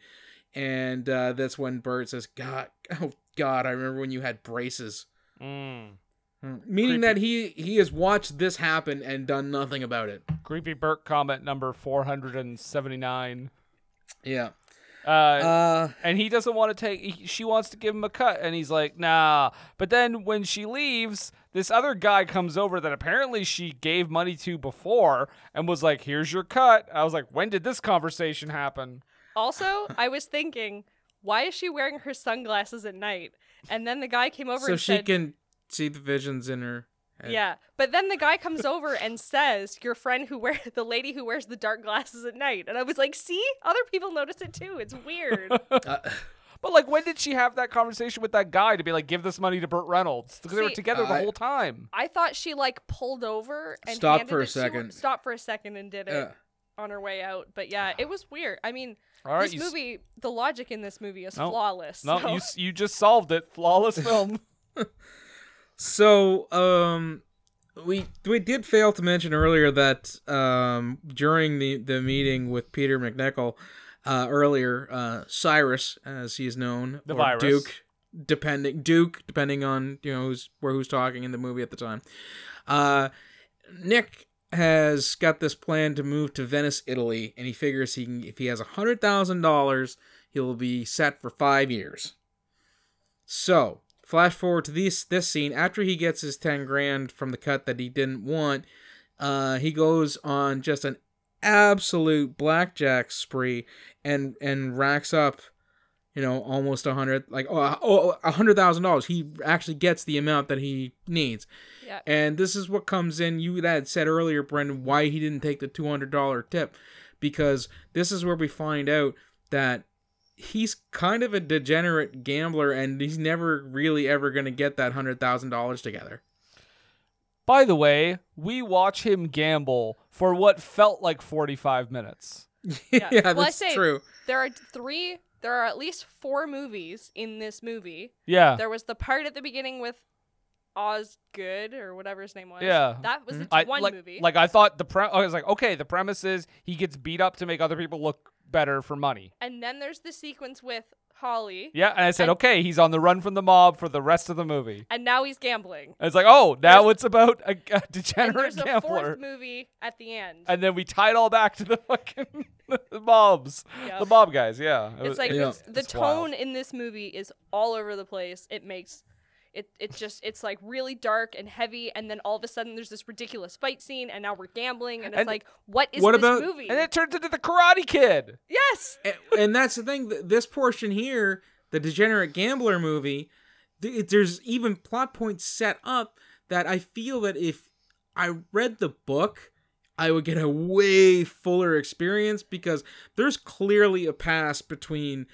And uh, that's when Bert says, "God, oh God, I remember when you had braces." Mm. Meaning creepy. That he, he has watched this happen and done nothing about it. Creepy Burt comment number four hundred seventy-nine. Yeah. Uh, uh, and he doesn't want to take... He, she wants to give him a cut, and he's like, nah. But then when she leaves, this other guy comes over that apparently she gave money to before and was like, here's your cut. I was like, when did this conversation happen? Also, I was thinking, why is she wearing her sunglasses at night? And then the guy came over so and said... So she can... see the visions in her head. Yeah, but then the guy comes over and says, your friend who wears the lady who wears the dark glasses at night, and I was like, see, other people notice it too, it's weird. uh, but like, when did she have that conversation with that guy to be like, give this money to Burt Reynolds? Because they were together uh, the whole time. I thought she like pulled over and stopped for a second to, stopped for a second and did it uh. on her way out. But yeah, it was weird. I mean, all right, this movie s- the logic in this movie is no, flawless no so. you, you just solved it. Flawless film. So, um, we we did fail to mention earlier that um, during the, the meeting with Peter MacNicol, uh, earlier, uh, Cyrus, as he is known, the or virus. Duke, depending Duke, depending on you know who's where who's talking in the movie at the time. Uh, Nick has got this plan to move to Venice, Italy, and he figures he can, if he has a hundred thousand dollars, he'll be set for five years. So. Flash forward to this this scene. After he gets his ten grand from the cut that he didn't want, uh, he goes on just an absolute blackjack spree and and racks up, you know, almost a hundred like oh, oh a hundred thousand dollars. He actually gets the amount that he needs. Yeah. And this is what comes in. You had said earlier, Brendan, why he didn't take the two hundred dollar tip, because this is where we find out that he's kind of a degenerate gambler, and he's never really ever going to get that one hundred thousand dollars together. By the way, we watch him gamble for what felt like forty-five minutes. Yeah, yeah well, that's I say, true. There are three, there are at least four movies in this movie. Yeah. There was the part at the beginning with Osgood or whatever his name was. Yeah. That was mm-hmm. the t- I, one like, movie. Like I thought the pre- I was like, okay, the premise is he gets beat up to make other people look better for money. And then there's the sequence with Holly. Yeah, and I said, and, okay, he's on the run from the mob for the rest of the movie. And now he's gambling. And it's like, oh, now there's, it's about a, a degenerate there's gambler. There's a fourth movie at the end. And then we tie it all back to the fucking the mobs. Yep. The mob guys, yeah. It it's was, like, yeah. It's, the it's tone wild. In this movie is all over the place. It makes It it just it's like really dark and heavy, and then all of a sudden there's this ridiculous fight scene, and now we're gambling, and it's and like what is what this about, movie? And it turns into the Karate Kid. Yes. and, and that's the thing. This portion here, the degenerate gambler movie, th- there's even plot points set up that I feel that if I read the book, I would get a way fuller experience, because there's clearly a past between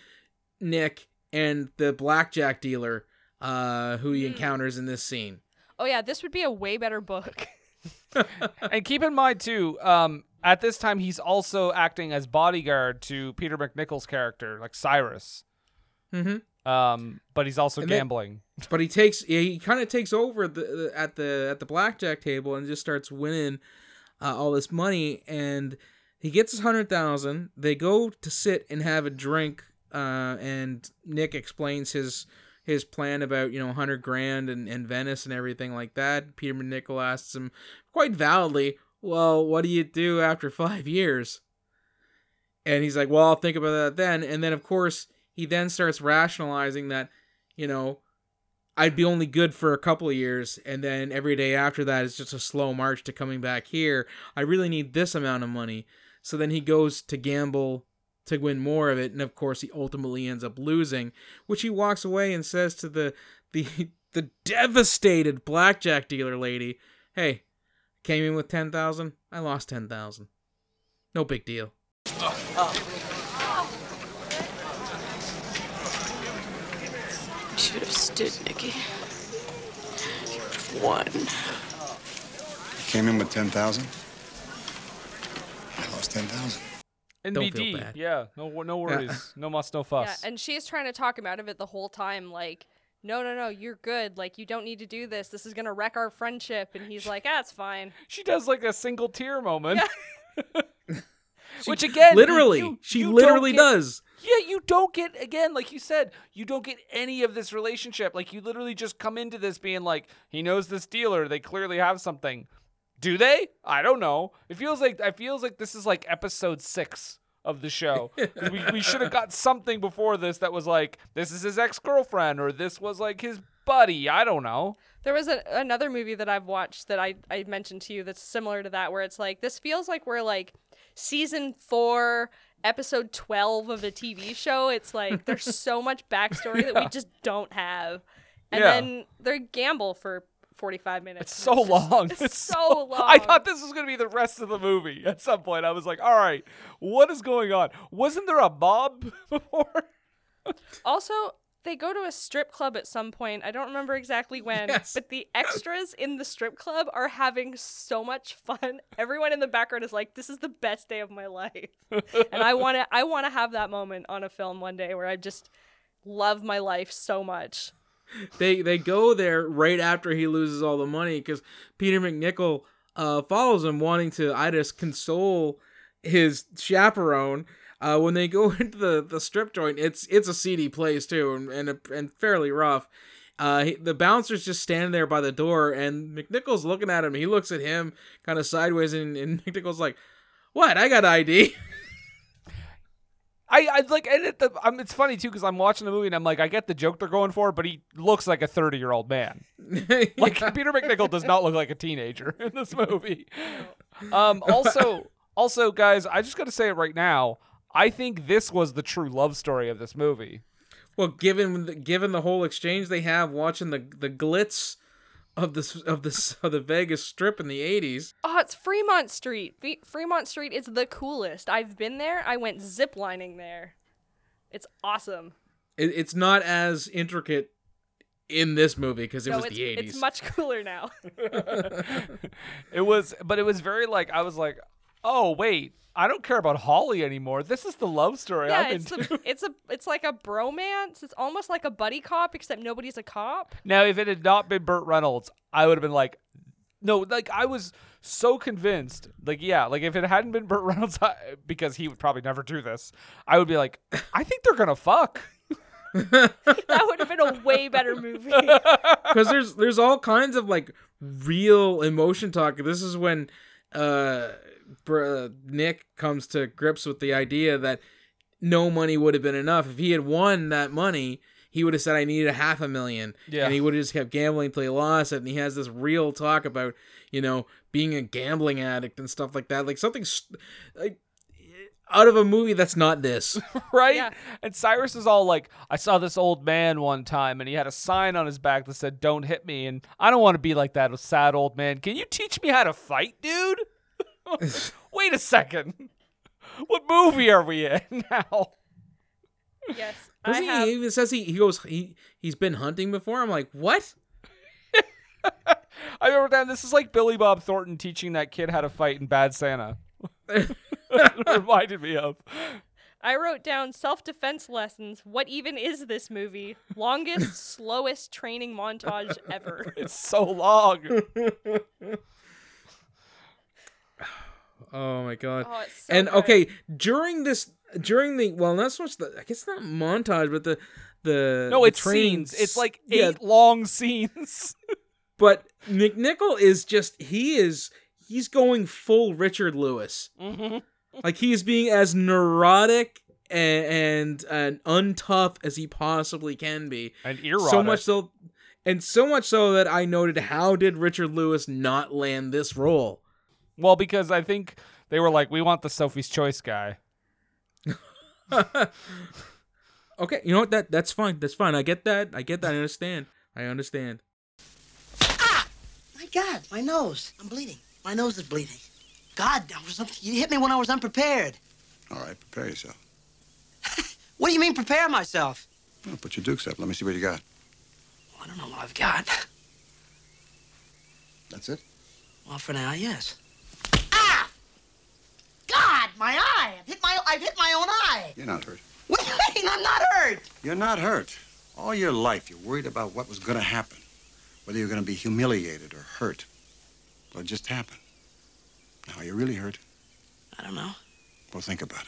Nick and the blackjack dealer. Uh, who he encounters in this scene. Oh yeah, this would be a way better book. And keep in mind too, um, at this time he's also acting as bodyguard to Peter MacNicol's character, like Cyrus. Mm-hmm. Um, but he's also and gambling. Then, but he takes he kind of takes over the, the at the at the blackjack table and just starts winning uh, all this money, and he gets his hundred thousand. They go to sit and have a drink, uh, and Nick explains his. his plan about, you know, one hundred grand and, and Venice and everything like that. Peter MacNicol asks him quite validly, well, what do you do after five years? And he's like, well, I'll think about that then. And then, of course, he then starts rationalizing that, you know, I'd be only good for a couple of years, and then every day after that is just a slow march to coming back here. I really need this amount of money. So then he goes to gamble to win more of it, and of course he ultimately ends up losing, which he walks away and says to the the the devastated blackjack dealer lady, "Hey, came in with ten thousand. I lost ten thousand. No big deal." Oh. Oh. You should have stood, Nikki. You've won. I came in with ten thousand. I lost ten thousand. N B D, yeah, no, no worries, no muss, no fuss. Yeah, and she's trying to talk him out of it the whole time, like, no, no, no, you're good, like, you don't need to do this, this is gonna wreck our friendship, and he's like, ah, it's fine. She does, like, a single tear moment. Yeah. she, Which, again, literally, you, she you literally get, does. Yeah, you don't get, again, like you said, you don't get any of this relationship, like, you literally just come into this being like, he knows this dealer, they clearly have something. Do they? I don't know. It feels like it feels like this is like episode six of the show. we we should have got something before this that was like, this is his ex-girlfriend, or this was like his buddy. I don't know. There was a, another movie that I've watched that I, I mentioned to you that's similar to that, where it's like, this feels like we're like season four, episode twelve of a T V show. It's like there's so much backstory yeah. that we just don't have. And yeah. then they gamble for forty-five minutes. It's so it's just, long. It's, it's so, so long. I thought this was going to be the rest of the movie at some point. I was like, all right, what is going on? Wasn't there a mob before? Also, they go to a strip club at some point. I don't remember exactly when, yes. but the extras in the strip club are having so much fun. Everyone in the background is like, this is the best day of my life. And I want to I want to have that moment on a film one day where I just love my life so much. They they go there right after he loses all the money, because Peter MacNicol uh, follows him, wanting to, I just console his chaperone. Uh, when they go into the, the strip joint, it's it's a seedy place too, and and, a, and fairly rough. Uh, he, the bouncer's just standing there by the door, and McNichol's looking at him. He looks at him kind of sideways, and, and McNichol's like, "What? I got I D." I, I like, and it, the, um, it's funny too, because I'm watching the movie and I'm like, I get the joke they're going for, but he looks like a thirty year old man. yeah. Like, Peter MacNicol does not look like a teenager in this movie. Um, also, also, guys, I just got to say it right now. I think this was the true love story of this movie. Well, given the, given the whole exchange they have watching the the glitz of the of the of the Vegas Strip in the eighties. Oh, it's Fremont Street. Fe- Fremont Street is the coolest. I've been there. I went ziplining there. It's awesome. It, it's not as intricate in this movie because it no, was it's, the eighties. It's much cooler now. It was, but it was very like, I was like, oh wait, I don't care about Holly anymore. This is the love story yeah, I've been to. Yeah, it's a, it's like a bromance. It's almost like a buddy cop, except nobody's a cop. Now, if it had not been Burt Reynolds, I would have been like, no, like I was so convinced. Like, yeah, like if it hadn't been Burt Reynolds, I, because he would probably never do this, I would be like, I think they're gonna fuck. That would have been a way better movie. Because there's there's all kinds of like real emotion talk. This is when. Uh, Nick comes to grips with the idea that no money would have been enough. If he had won that money, he would have said, I needed a half a million. Yeah. And he would have just kept gambling until he lost it. And he has this real talk about, you know, being a gambling addict and stuff like that. Like something like, out of a movie that's not this. Right? Yeah. And Cyrus is all like, I saw this old man one time and he had a sign on his back that said, don't hit me. And I don't want to be like that, a sad old man. Can you teach me how to fight, dude? Wait a second. What movie are we in now? Yes. I he, have... he even says he, he goes, he, he's been hunting before. I'm like, what? I remember that. This is like Billy Bob Thornton teaching that kid how to fight in Bad Santa. It reminded me of. I wrote down self-defense lessons. What even is this movie? Longest, slowest training montage ever. It's so long. Oh my god. Oh, it's so and good. Okay, during this during the well not so much the I guess not montage, but the the No, the it's trains. Scenes. It's like eight yeah. long scenes. But MacNicol is just he is he's going full Richard Lewis. Mm-hmm. Like he is being as neurotic and, and and untough as he possibly can be. And erotic. So much so and so much so that I noted, how did Richard Lewis not land this role? Well, because I think they were like, we want the Sophie's Choice guy. Okay, you know what? That that's fine. That's fine. I get that. I get that. I understand. I understand. Ah! My God, my nose. I'm bleeding. My nose is bleeding. God, I was up, you hit me when I was unprepared. All right, prepare yourself. What do you mean, prepare myself? Well, put your dukes up. Let me see what you got. Well, I don't know what I've got. That's it? Well, for now, yes. God, my eye! I've hit my I've hit my own eye. You're not hurt. What do you mean? I'm not hurt. You're not hurt. All your life, you're worried about what was going to happen, whether you're going to be humiliated or hurt. Well, it just happened. Now, are you really hurt? I don't know. Well, think about it.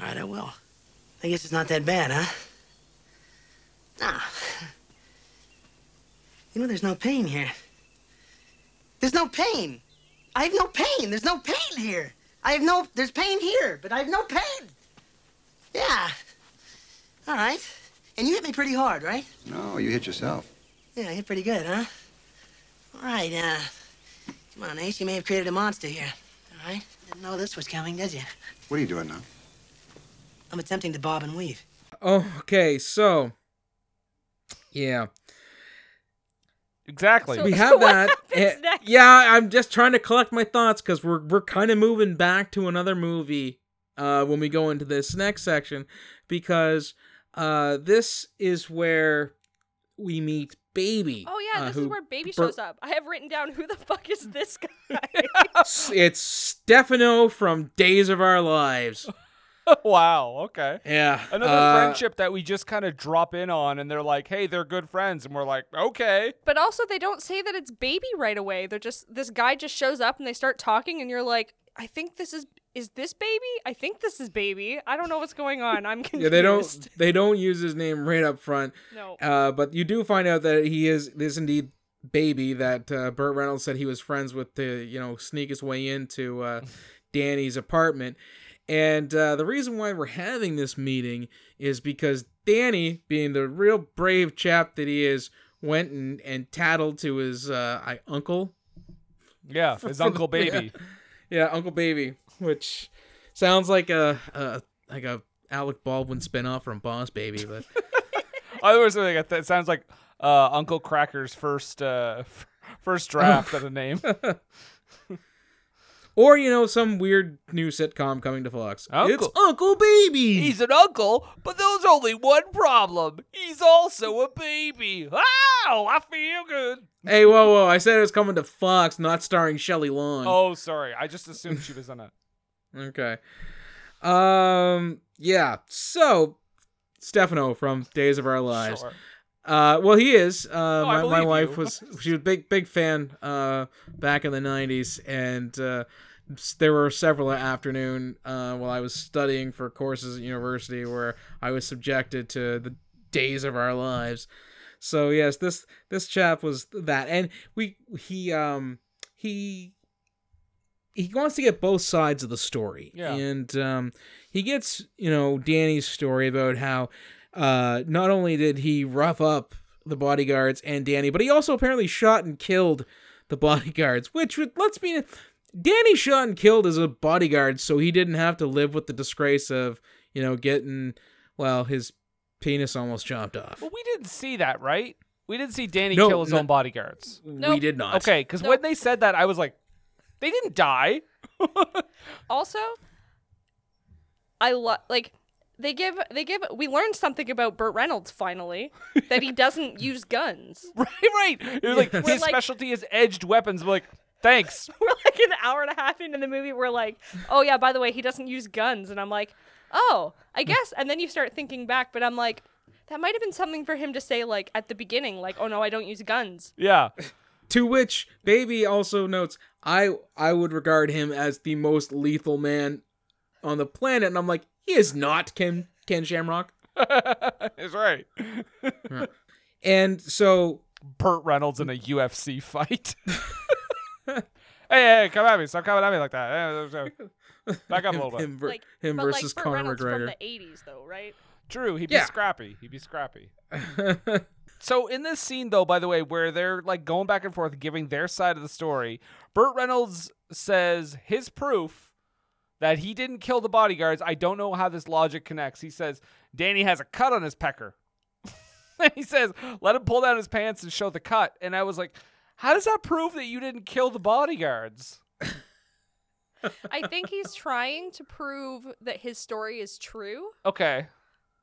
All right, I will. I guess it's not that bad, huh? Nah. You know, there's no pain here. There's no pain. I have no pain. There's no pain here. I have no... There's pain here, but I have no pain. Yeah. All right. And you hit me pretty hard, right? No, you hit yourself. Yeah, I hit pretty good, huh? All right, uh... Come on, Ace. You may have created a monster here. All right? Didn't know this was coming, did you? What are you doing now? I'm attempting to bob and weave. Oh, okay, so... Yeah. Exactly. So we have that. It, yeah, I'm just trying to collect my thoughts because we're we're kind of moving back to another movie uh, when we go into this next section, because uh, this is where we meet Baby. Oh yeah, uh, this who, is where Baby Bur- shows up. I have written down, who the fuck is this guy? It's Stefano from Days of Our Lives. Wow, okay. Yeah. Another uh, friendship that we just kind of drop in on, and they're like, hey, they're good friends, and we're like, okay. But also, they don't say that it's Baby right away. They're just, this guy just shows up, and they start talking, and you're like, I think this is, is this Baby? I think this is Baby. I don't know what's going on. I'm confused. Yeah, they don't, they don't use his name right up front. No. Uh, but you do find out that he is, is indeed Baby, that uh, Burt Reynolds said he was friends with to, you know, sneak his way into uh, Danny's apartment. And uh, the reason why we're having this meeting is because Danny, being the real brave chap that he is, went and, and tattled to his uh, I, uncle. Yeah, his for, uncle for the, Baby. Yeah, yeah, Uncle Baby, which sounds like a, a like a Alec Baldwin spinoff from Boss Baby, but I was thinking it sounds like uh, Uncle Cracker's first uh, first draft of a name. Or, you know, some weird new sitcom coming to Fox. Uncle. It's Uncle Baby. He's an uncle, but there's only one problem. He's also a baby. Oh, I feel good. Hey, whoa, whoa. I said it was coming to Fox, not starring Shelley Long. Oh, sorry. I just assumed she was on it. Okay. Um. Yeah. So, Stefano from Days of Our Lives. Sure. Uh, well, he is. Uh, oh, my my wife you. was she was a big big fan uh, back in the nineties, and uh, there were several afternoon uh, while I was studying for courses at university where I was subjected to the Days of Our Lives. So yes, this this chap was that, and we he um he he wants to get both sides of the story, yeah. and um, he gets you know Danny's story about how. Uh, not only did he rough up the bodyguards and Danny, but he also apparently shot and killed the bodyguards, which, let's be, Danny shot and killed as a bodyguard, so he didn't have to live with the disgrace of, you know, getting, well, his penis almost chopped off. Well, we didn't see that, right? We didn't see Danny no, kill his no, own bodyguards. Nope. We did not. Okay, because nope. when they said that, I was like, they didn't die. Also, I love, like, They give, they give, we learned something about Burt Reynolds finally, that he doesn't use guns. Right, right. It was like, his like, specialty is edged weapons. We're like, thanks. We're like an hour and a half into the movie, we're like, oh yeah, by the way, he doesn't use guns. And I'm like, oh, I guess. And then you start thinking back, but I'm like, that might have been something for him to say, like, at the beginning, like, oh no, I don't use guns. Yeah. To which Baby also notes, I, I would regard him as the most lethal man on the planet. And I'm like, he is not Ken Ken Shamrock. That's right. And so Burt Reynolds in a U F C fight. hey, hey, come at me! Stop coming at me like that. Back up a little bit. Him, like, him versus like Conor McGregor. From the eighties, though, right? True. He'd be yeah. scrappy. He'd be scrappy. So in this scene, though, by the way, where they're like going back and forth, giving their side of the story, Burt Reynolds says his proof that he didn't kill the bodyguards. I don't know how this logic connects. He says, Danny has a cut on his pecker. And he says, let him pull down his pants and show the cut. And I was like, how does that prove that you didn't kill the bodyguards? I think he's trying to prove that his story is true. Okay.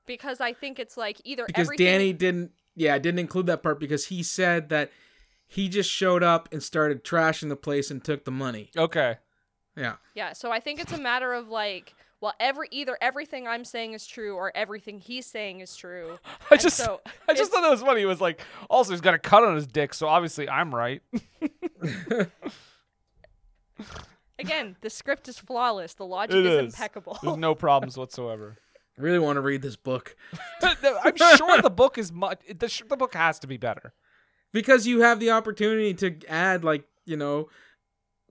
Because I think it's like either because everything... Danny didn't... Yeah, didn't include that part because he said that he just showed up and started trashing the place and took the money. Okay. Yeah. Yeah. So I think it's a matter of like, well, every either everything I'm saying is true or everything he's saying is true. I and just, so I just thought that was funny. It was like, also he's got a cut on his dick, so obviously I'm right. Again, the script is flawless. The logic is, is impeccable. There's no problems whatsoever. I really want to read this book. I'm sure the book is much. The, the book has to be better because you have the opportunity to add, like, you know,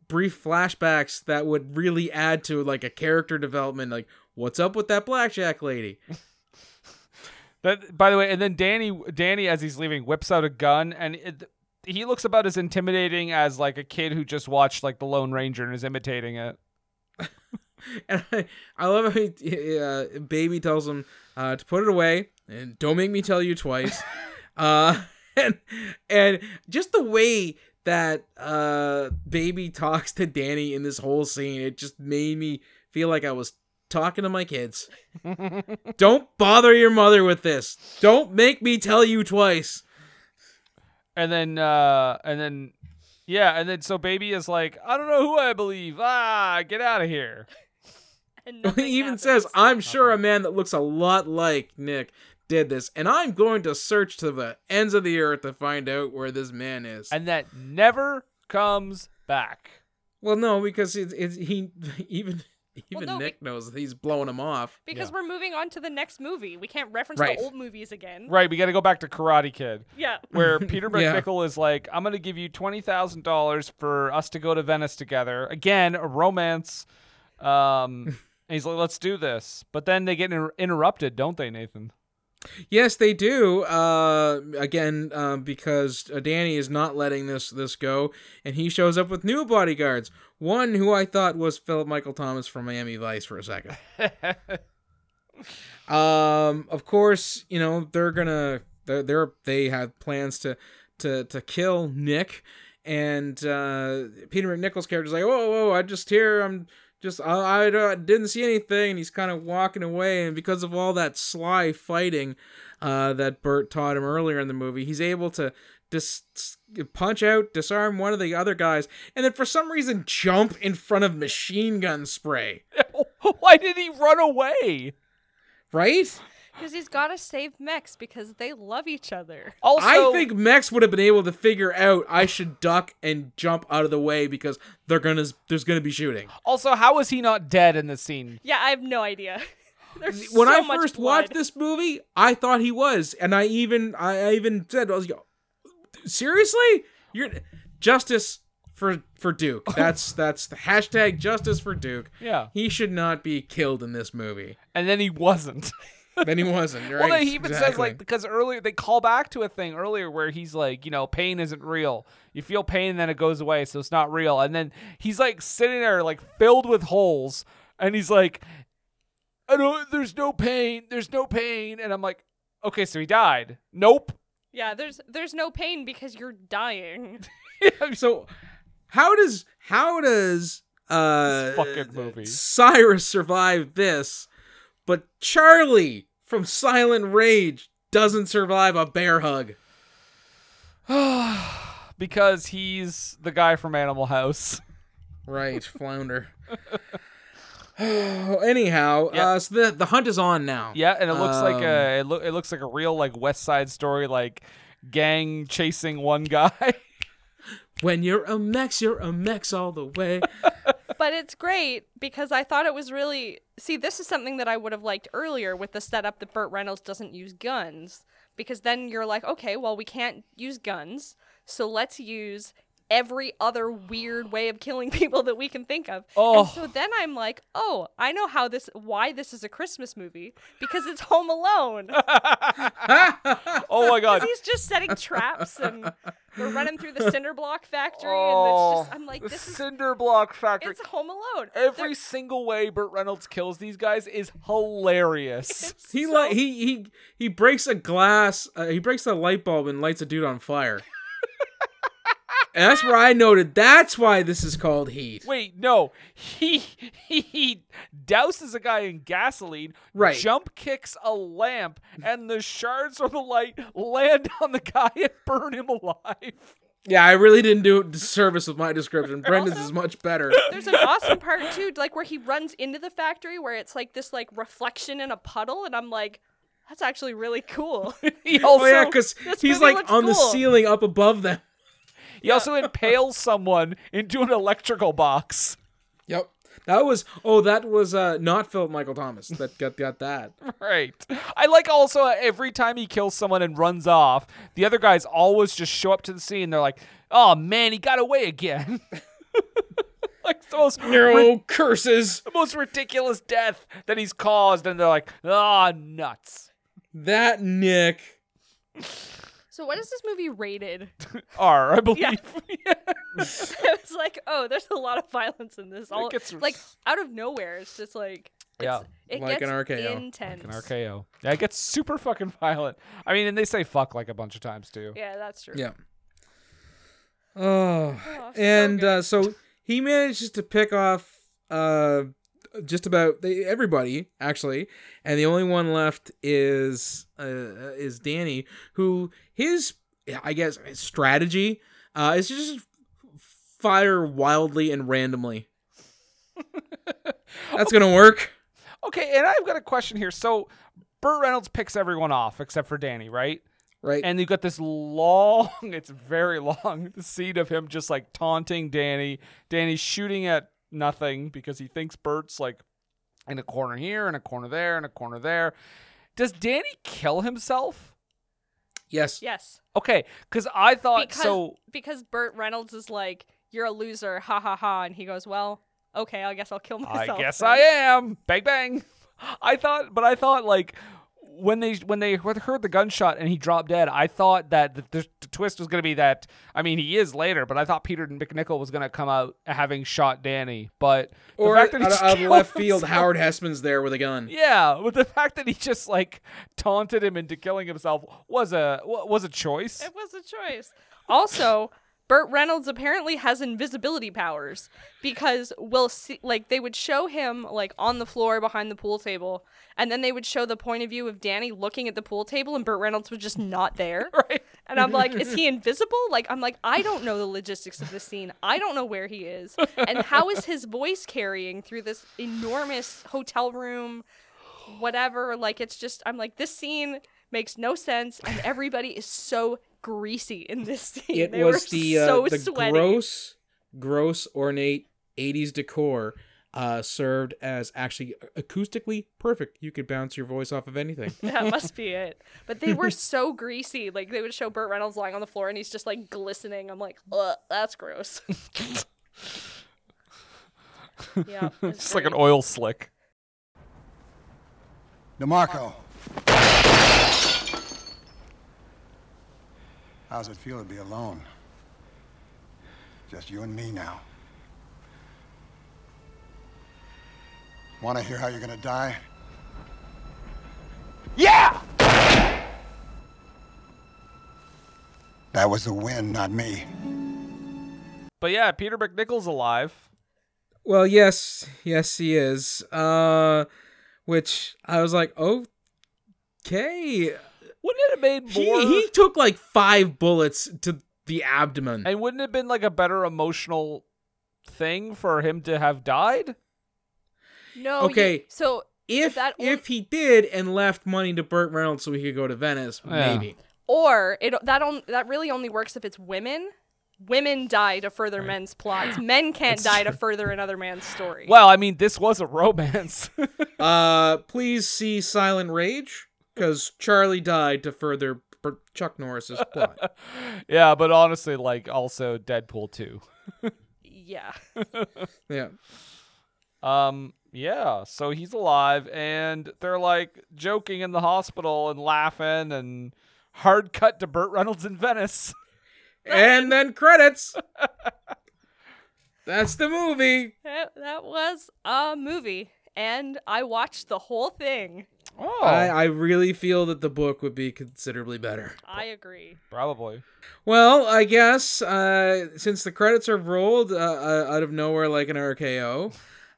brief flashbacks that would really add to like a character development, like what's up with that blackjack lady. That, by the way, and then Danny, Danny as he's leaving whips out a gun, and it, he looks about as intimidating as like a kid who just watched like The Lone Ranger and is imitating it. And I, I love how he, uh, Baby tells him uh, to put it away and don't make me tell you twice. uh, and and just the way that uh, Baby talks to Danny in this whole scene, it just made me feel like I was talking to my kids. Don't bother your mother with this. Don't make me tell you twice. And then, uh, and then, yeah, and then so Baby is like, I don't know who I believe. Ah, get out of here. And he even happens. says, I'm sure a man that looks a lot like Nick did this, and I'm going to search to the ends of the earth to find out where this man is. And that never comes back. Well, no, because it's, it's he even even well, no, Nick we, knows that he's blowing him off. Because yeah. we're moving on to the next movie. We can't reference right. the old movies again. Right, we got to go back to Karate Kid. Yeah. Where Peter MacNicol yeah. is like, I'm going to give you twenty thousand dollars for us to go to Venice together. Again, a romance. Um, and he's like, let's do this. But then they get inter- interrupted, don't they, Nathan? Yes, they do. Uh, again, um, because Danny is not letting this this go, and he shows up with new bodyguards. One who I thought was Philip Michael Thomas from Miami Vice for a second. um, of course, you know they're gonna they're, they're they have plans to to to kill Nick, and uh, Peter MacNicol's character's like, whoa, whoa, I just hear I'm. Just, I, I didn't see anything, and he's kind of walking away, and because of all that sly fighting uh, that Burt taught him earlier in the movie, he's able to dis- punch out, disarm one of the other guys, and then for some reason jump in front of machine gun spray. Why did he run away? Right? Because he's got to save Mex, because they love each other. Also, I think Mex would have been able to figure out, I should duck and jump out of the way because they're gonna there's going to be shooting. Also, how is he not dead in this scene? Yeah, I have no idea. There's when so I much first blood. watched this movie, I thought he was. And I even I even said, I was like, seriously? You're justice for for Duke. That's that's the hashtag justice for Duke. Yeah. He should not be killed in this movie. And then he wasn't. Then he wasn't. Right? Well, then he even exactly. says, like, because earlier they call back to a thing earlier where he's like, you know, pain isn't real. You feel pain and then it goes away, so it's not real. And then he's like sitting there, like, filled with holes, and he's like, I don't, there's no pain, there's no pain. And I'm like, okay, so he died. Nope. Yeah, there's there's no pain because you're dying. So how does how does uh this fucking movie Cyrus survive this? But Charlie from Silent Rage doesn't survive a bear hug. Because he's the guy from Animal House. Right, Flounder. Anyhow, yep. uh, so the the hunt is on now. Yeah, and it looks um, like a it, lo- it looks like a real like West Side Story, like gang chasing one guy. When you're a Mex, you're a Mex all the way. But it's great because I thought it was really... See, this is something that I would have liked earlier with the setup that Burt Reynolds doesn't use guns. Because then you're like, okay, well, we can't use guns, so let's use every other weird way of killing people that we can think of. Oh. And so then I'm like, oh, I know how this, why this is a Christmas movie, because it's Home Alone. Oh my God. He's just setting traps and we're running through the cinder block factory. Oh, and it's just, I'm like, this is cinder block factory. It's Home Alone. Every They're... single way Burt Reynolds kills these guys is hilarious. It's he so... like he he he breaks a glass, uh, he breaks a light bulb and lights a dude on fire. And that's where I noted, that's why this is called Heat. Wait, no. He he, he douses a guy in gasoline, right. Jump kicks a lamp, and the shards of the light land on the guy and burn him alive. Yeah, I really didn't do a disservice with my description. Brendan's also, is much better. There's an awesome part, too, like where he runs into the factory where it's like this like reflection in a puddle, and I'm like... That's actually really cool. He also, oh, yeah, because he's like on cool. the ceiling up above them. He yeah. also impales someone into an electrical box. Yep. That was, oh, that was uh, not Philip Michael Thomas that got, got that. Right. I like also uh, every time he kills someone and runs off, the other guys always just show up to the scene. They're like, oh, man, he got away again. Like the most Neuro ri- curses. The most ridiculous death that he's caused. And they're like, ah, oh, nuts. That Nick. So what is this movie rated? R, I believe. Yeah. Yeah. I was like, oh, there's a lot of violence in this. All gets, like out of nowhere, it's just like it's, yeah, it like gets an R K O. Intense. Like an R K O. Yeah, it gets super fucking violent. I mean, and they say fuck like a bunch of times too. Yeah, that's true. Yeah. Oh, oh and so, uh, so he manages to pick off. Uh, Just about they, everybody, actually, and the only one left is uh, is Danny, who his I guess his strategy uh, is just fire wildly and randomly. That's okay. Gonna work. Okay, and I've got a question here. So Burt Reynolds picks everyone off except for Danny, right? Right. And you've got this long, it's very long, the scene of him just like taunting Danny. Danny's shooting at nothing because he thinks Bert's like in a corner here and a corner there and a corner there. Does Danny kill himself? Yes. Yes. Okay. Cause I thought because, so. Because Burt Reynolds is like, you're a loser. Ha ha ha. And he goes, well, okay, I guess I'll kill myself. I guess then. I am. Bang, bang. I thought, but I thought like when they, when they heard the gunshot and he dropped dead, I thought that the, the, the twist was going to be that, I mean, he is later, but I thought Peter MacNicol was going to come out having shot Danny, but the or fact that he out, out of left field, himself, Howard Hesseman's there with a gun. Yeah. With the fact that he just like taunted him into killing himself was a, was a choice. It was a choice. Also, Burt Reynolds apparently has invisibility powers because we'll see, like, they would show him, like, on the floor behind the pool table, and then they would show the point of view of Danny looking at the pool table, and Burt Reynolds was just not there. Right. And I'm like, is he invisible? Like, I'm like, I don't know the logistics of this scene. I don't know where he is. And how is his voice carrying through this enormous hotel room, whatever? Like, it's just, I'm like, this scene makes no sense, and everybody is so greasy in this scene. It they was were the, uh, so the sweaty. gross, gross, ornate eighties decor uh, served as actually acoustically perfect. You could bounce your voice off of anything. That must be it. But they were so greasy. Like they would show Burt Reynolds lying on the floor and he's just like glistening. I'm like, ugh, that's gross. Yeah, it's, it's like an oil slick. DeMarco, How's it feel to be alone? Just you and me now. Want to hear how you're gonna die? Yeah! That was the wind, not me. But yeah, Peter MacNicol's alive. Well, yes. Yes, he is. Uh, which I was like, okay. Wouldn't it have made more... He, he took like five bullets to the abdomen. And wouldn't it have been like a better emotional thing for him to have died? No. Okay. You, so if, that only... if he did and left money to Burt Reynolds so he could go to Venice, yeah. maybe. Or it that on, that really only works if it's women. Women die to further right. men's plots. Men can't That's die true. to further another man's story. Well, I mean, this was a romance. uh, please see Silent Rage, because Charlie died to further Chuck Norris's plot. Yeah, but honestly, like, also Deadpool two. Yeah. Yeah. Um. Yeah, so he's alive, and they're, like, joking in the hospital and laughing, and hard cut to Burt Reynolds in Venice. And then credits. That's the movie. That, that was a movie, and I watched the whole thing. Oh, I, I really feel that the book would be considerably better. I agree. Probably. Well, I guess uh, since the credits are rolled uh, out of nowhere like an R K O,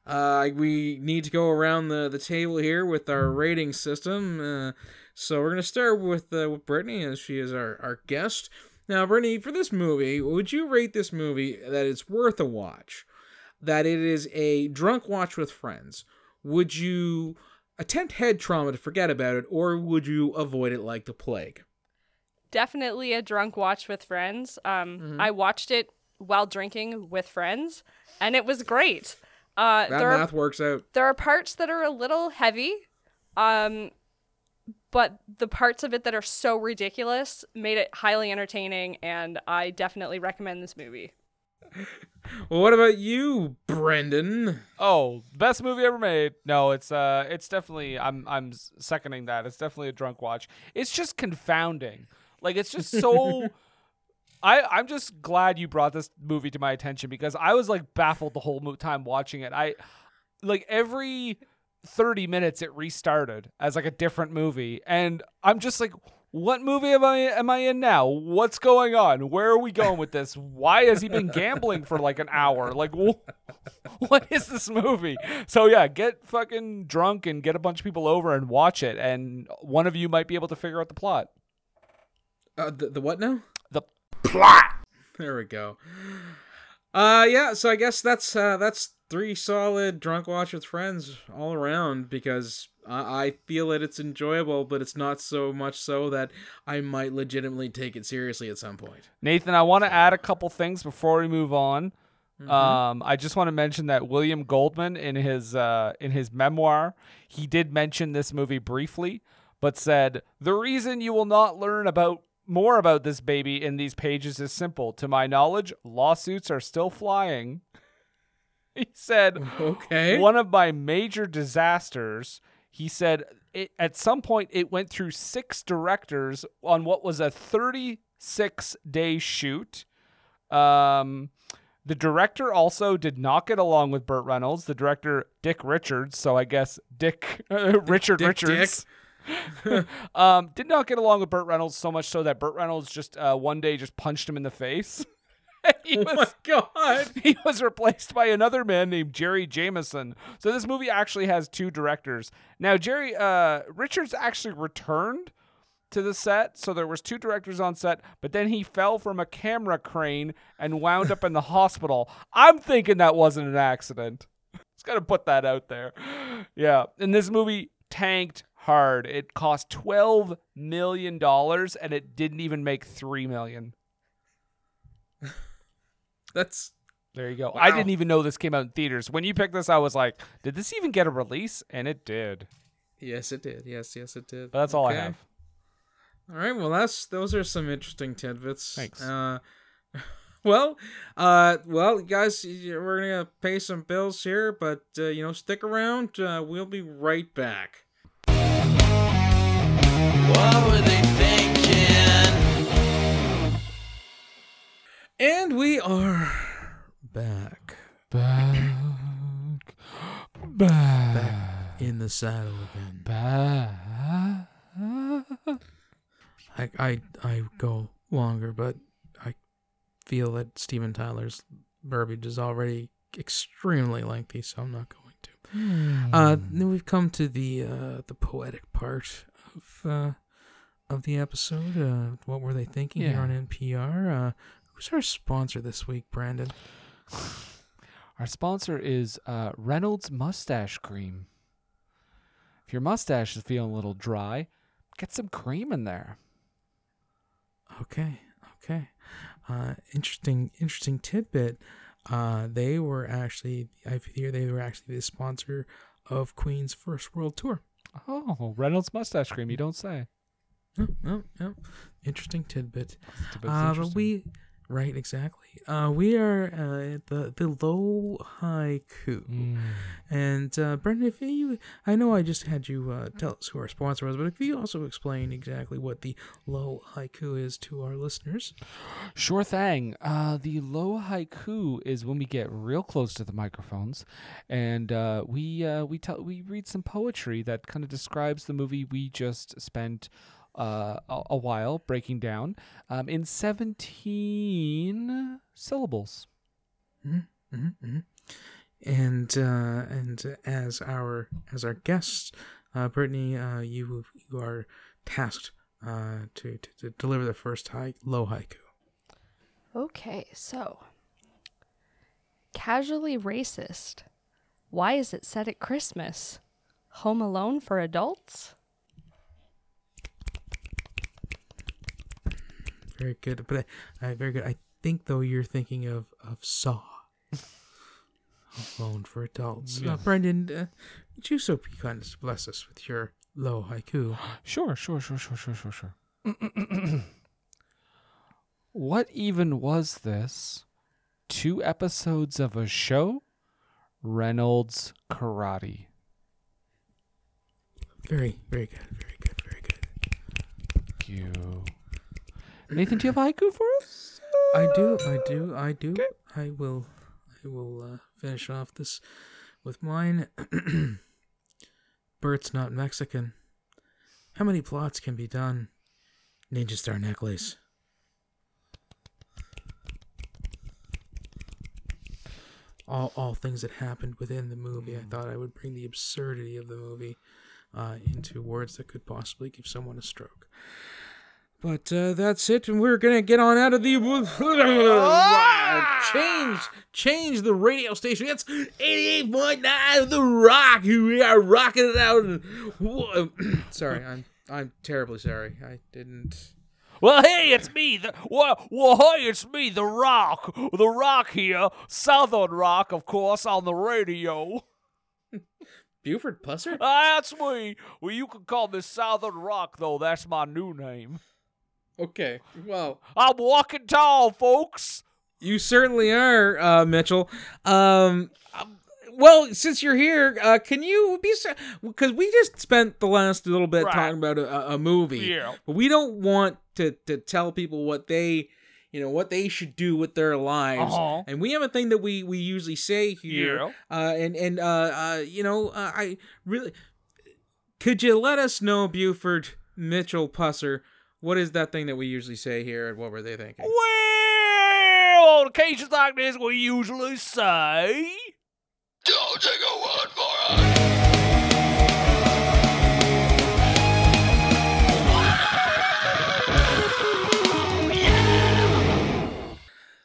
uh, we need to go around the, the table here with our rating system. Uh, so we're going to start with, uh, with Brittany, as she is our, our guest. Now, Brittany, for this movie, would you rate this movie that it's worth a watch, that it is a drunk watch with friends? Would you attempt head trauma to forget about it, or would you avoid it like the plague? Definitely a drunk watch with friends. Um, mm-hmm. I watched it while drinking with friends, and it was great. Uh, that math are, works out. There are parts that are a little heavy, um... but the parts of it that are so ridiculous made it highly entertaining, and I definitely recommend this movie. Well, what about you, Brandon? Oh, best movie ever made. No, it's uh, it's definitely, I'm I'm seconding that. It's definitely a drunk watch. It's just confounding. Like, it's just so, I, I'm just glad you brought this movie to my attention, because I was, like, baffled the whole time watching it. I, like, every... thirty minutes it restarted as like a different movie, and I'm just like, what movie am I am I in now? What's going on? Where are we going with this? Why has he been gambling for like an hour? Like, wh- what is this movie? So yeah, get fucking drunk and get a bunch of people over and watch it, and one of you might be able to figure out the plot. Uh, the, the what now? The plot. There we go. Uh, yeah, so I guess that's uh, that's three solid drunk watch with friends all around, because uh, I feel that it's enjoyable, but it's not so much so that I might legitimately take it seriously at some point. Nathan, I want to add a couple things before we move on. Mm-hmm. Um, I just want to mention that William Goldman, in his uh, in his memoir, he did mention this movie briefly, but said, "The reason you will not learn about more about this baby in these pages is simple. To my knowledge, lawsuits are still flying." He said, okay. One of my major disasters, he said, it, at some point it went through six directors on what was a thirty-six day shoot. Um, the director also did not get along with Burt Reynolds, the director, Dick Richards. So I guess Dick, uh, Richard Dick, Richards. Dick. um, did not get along with Burt Reynolds so much so that Burt Reynolds just uh, one day just punched him in the face. he was, oh my God. He was replaced by another man named Jerry Jameson. So this movie actually has two directors. Now, Jerry uh, Richards actually returned to the set, so there was two directors on set, but then he fell from a camera crane and wound up in the hospital. I'm thinking that wasn't an accident. Just gotta put that out there. Yeah, and this movie tanked hard. It cost twelve million dollars, and it didn't even make three million dollars. That's there you go. Wow. I didn't even know this came out in theaters. When you picked this, I was like, did this even get a release? And it did. Yes, it did. Yes, yes, it did. But that's okay. All I have. All right. Well, that's those are some interesting tidbits. Thanks. Uh, well, uh, well, guys, we're gonna pay some bills here, but uh, you know, stick around. Uh, we'll be right back. What were they thinking? And we are back. Back. Back. Back in the saddle again. Back. I, I, I go longer, but I feel that Steven Tyler's verbiage is already extremely lengthy, so I'm not going to. Mm. Uh, then we've come to the uh, the poetic part of uh, of the episode. Uh, what were they thinking yeah. here on N P R? Uh, who's our sponsor this week, Brandon? Our sponsor is uh, Reynolds Mustache Cream. If your mustache is feeling a little dry, get some cream in there. Okay, okay. Uh, interesting, interesting tidbit. Uh, they were actually, I hear they were actually the sponsor of Queen's first world tour. Oh, Reynolds Mustache Cream, you don't say. No, no, no. Interesting tidbit. Uh, interesting. But we, right, exactly. Uh, we are uh, at the, the low haiku. Mm. And uh, Brendan, if you, I know I just had you uh, tell us who our sponsor was, but if you also explain exactly what the low haiku is to our listeners. Sure thing. Uh, the low haiku is when we get real close to the microphones, and uh, we uh, we tell we read some poetry that kind of describes the movie we just spent Uh, a, a while breaking down um, in seventeen syllables. Mm-hmm, mm-hmm. And uh, and as our as our guests, uh, Brittany, uh, you you are tasked uh, to, to to deliver the first high low haiku. Okay, so casually racist. Why is it set at Christmas? Home Alone for adults? Very good, but I, I very good. I think though you're thinking of of Saw, Alone for adults. Yeah. Uh, Brendan, uh, would you so be kind as to bless us with your low haiku? Sure, sure, sure, sure, sure, sure, sure. What even was this? Two episodes of a show, Reynolds Karate. Very, very good, very good, very good. Thank you. Nathan, do you have a haiku for us? Uh, I do, I do, I do. Kay. I will, I will uh, finish off this with mine. Bert's not Mexican. How many plots can be done? Ninja star necklace. All, all things that happened within the movie. I thought I would bring the absurdity of the movie uh, into words that could possibly give someone a stroke. But uh, that's it, and we're gonna get on out of the change, change the radio station. It's eighty-eight point nine, the Rock. We are rocking it out. And sorry, I'm I'm terribly sorry. I didn't. Well, hey, it's me. The, well, well, hey, it's me, the Rock. The Rock here, Southern Rock, of course, on the radio. Buford Pusser. That's me. Well, you can call me Southern Rock, though. That's my new name. Okay, well... I'm walking tall, folks! You certainly are, uh, Mitchell. Um, well, since you're here, uh, can you be... Because we just spent the last little bit right. talking about a, a movie. Yeah. But we don't want to, to tell people what they... You know, what they should do with their lives. Uh-huh. And we have a thing that we, we usually say here. Yeah. Uh, and, and uh, uh, you know, uh, I really... Could you let us know, Buford Mitchell Pusser... What is that thing that we usually say here, and what were they thinking? Well, on occasions like this, we usually say... Don't take a word for us!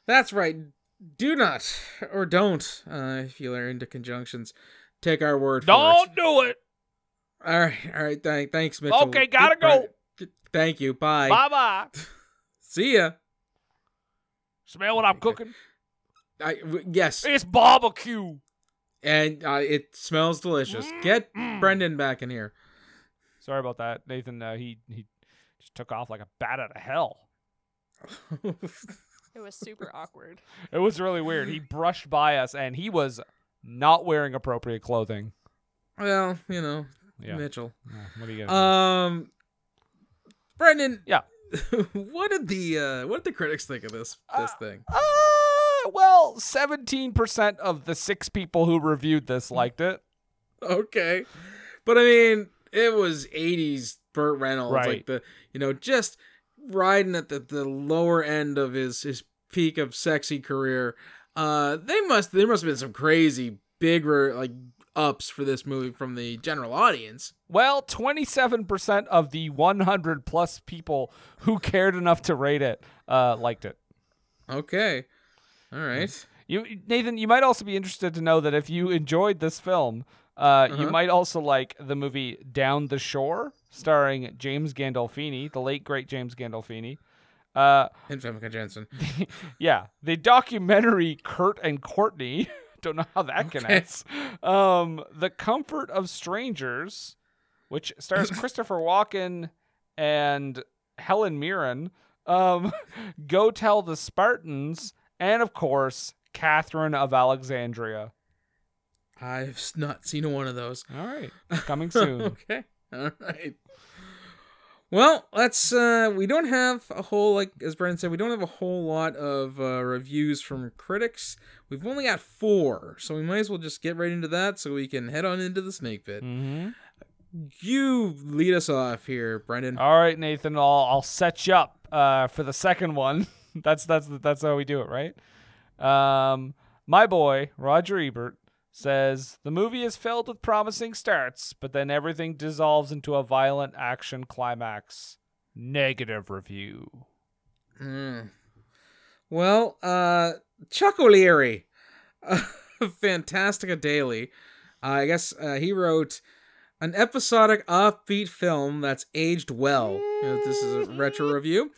That's right. Do not, or don't, uh, if you are into conjunctions, take our word don't for it. Don't do it! All right, all right, th- thanks, Mitchell. Okay, gotta Keep go! Right. Thank you. Bye. Bye-bye. See ya. Smell what I'm cooking? I, w- yes. It's barbecue. And uh, it smells delicious. Mm-hmm. Get Brendan back in here. Sorry about that. Nathan, uh, he, he just took off like a bat out of hell. It was super awkward. It was really weird. He brushed by us, and he was not wearing appropriate clothing. Well, you know, yeah. Mitchell. Yeah, what are you gonna do? Um... Brendan, yeah. what did the uh, what did the critics think of this this uh, thing? Uh, well, seventeen percent of the six people who reviewed this liked it. Okay, but I mean, it was eighties Burt Reynolds, right. like the you know just riding at the, the lower end of his, his peak of sexy career. Uh, they must there must have been some crazy bigger like. ups for this movie from the general audience. Well, twenty-seven percent of the one hundred plus people who cared enough to rate it uh, liked it. Okay. All right. You, Nathan, you might also be interested to know that if you enjoyed this film, uh, uh-huh. you might also like the movie Down the Shore, starring James Gandolfini, the late, great James Gandolfini. Uh, and Famke Janssen. Yeah. The documentary Kurt and Courtney. Don't know how that okay. connects. Um, The Comfort of Strangers, which stars Christopher Walken and Helen Mirren. Um, Go Tell the Spartans, and of course, Catherine of Alexandria. I've not seen one of those. All right, coming soon. Okay, all right. Well, let's. Uh, we don't have a whole like as Brandon said, we don't have a whole lot of uh, reviews from critics. We've only got four, so we might as well just get right into that, so we can head on into the snake pit. Mm-hmm. You lead us off here, Brandon. All right, Nathan. I'll I'll set you up uh, for the second one. that's that's that's how we do it, right? Um, my boy Roger Ebert says, the movie is filled with promising starts, but then everything dissolves into a violent action climax. Negative review. Mm. Well, uh, Chuck O'Leary, uh, Fantastica Daily, uh, I guess uh, he wrote, an episodic offbeat film that's aged well. You know, this is a retro review.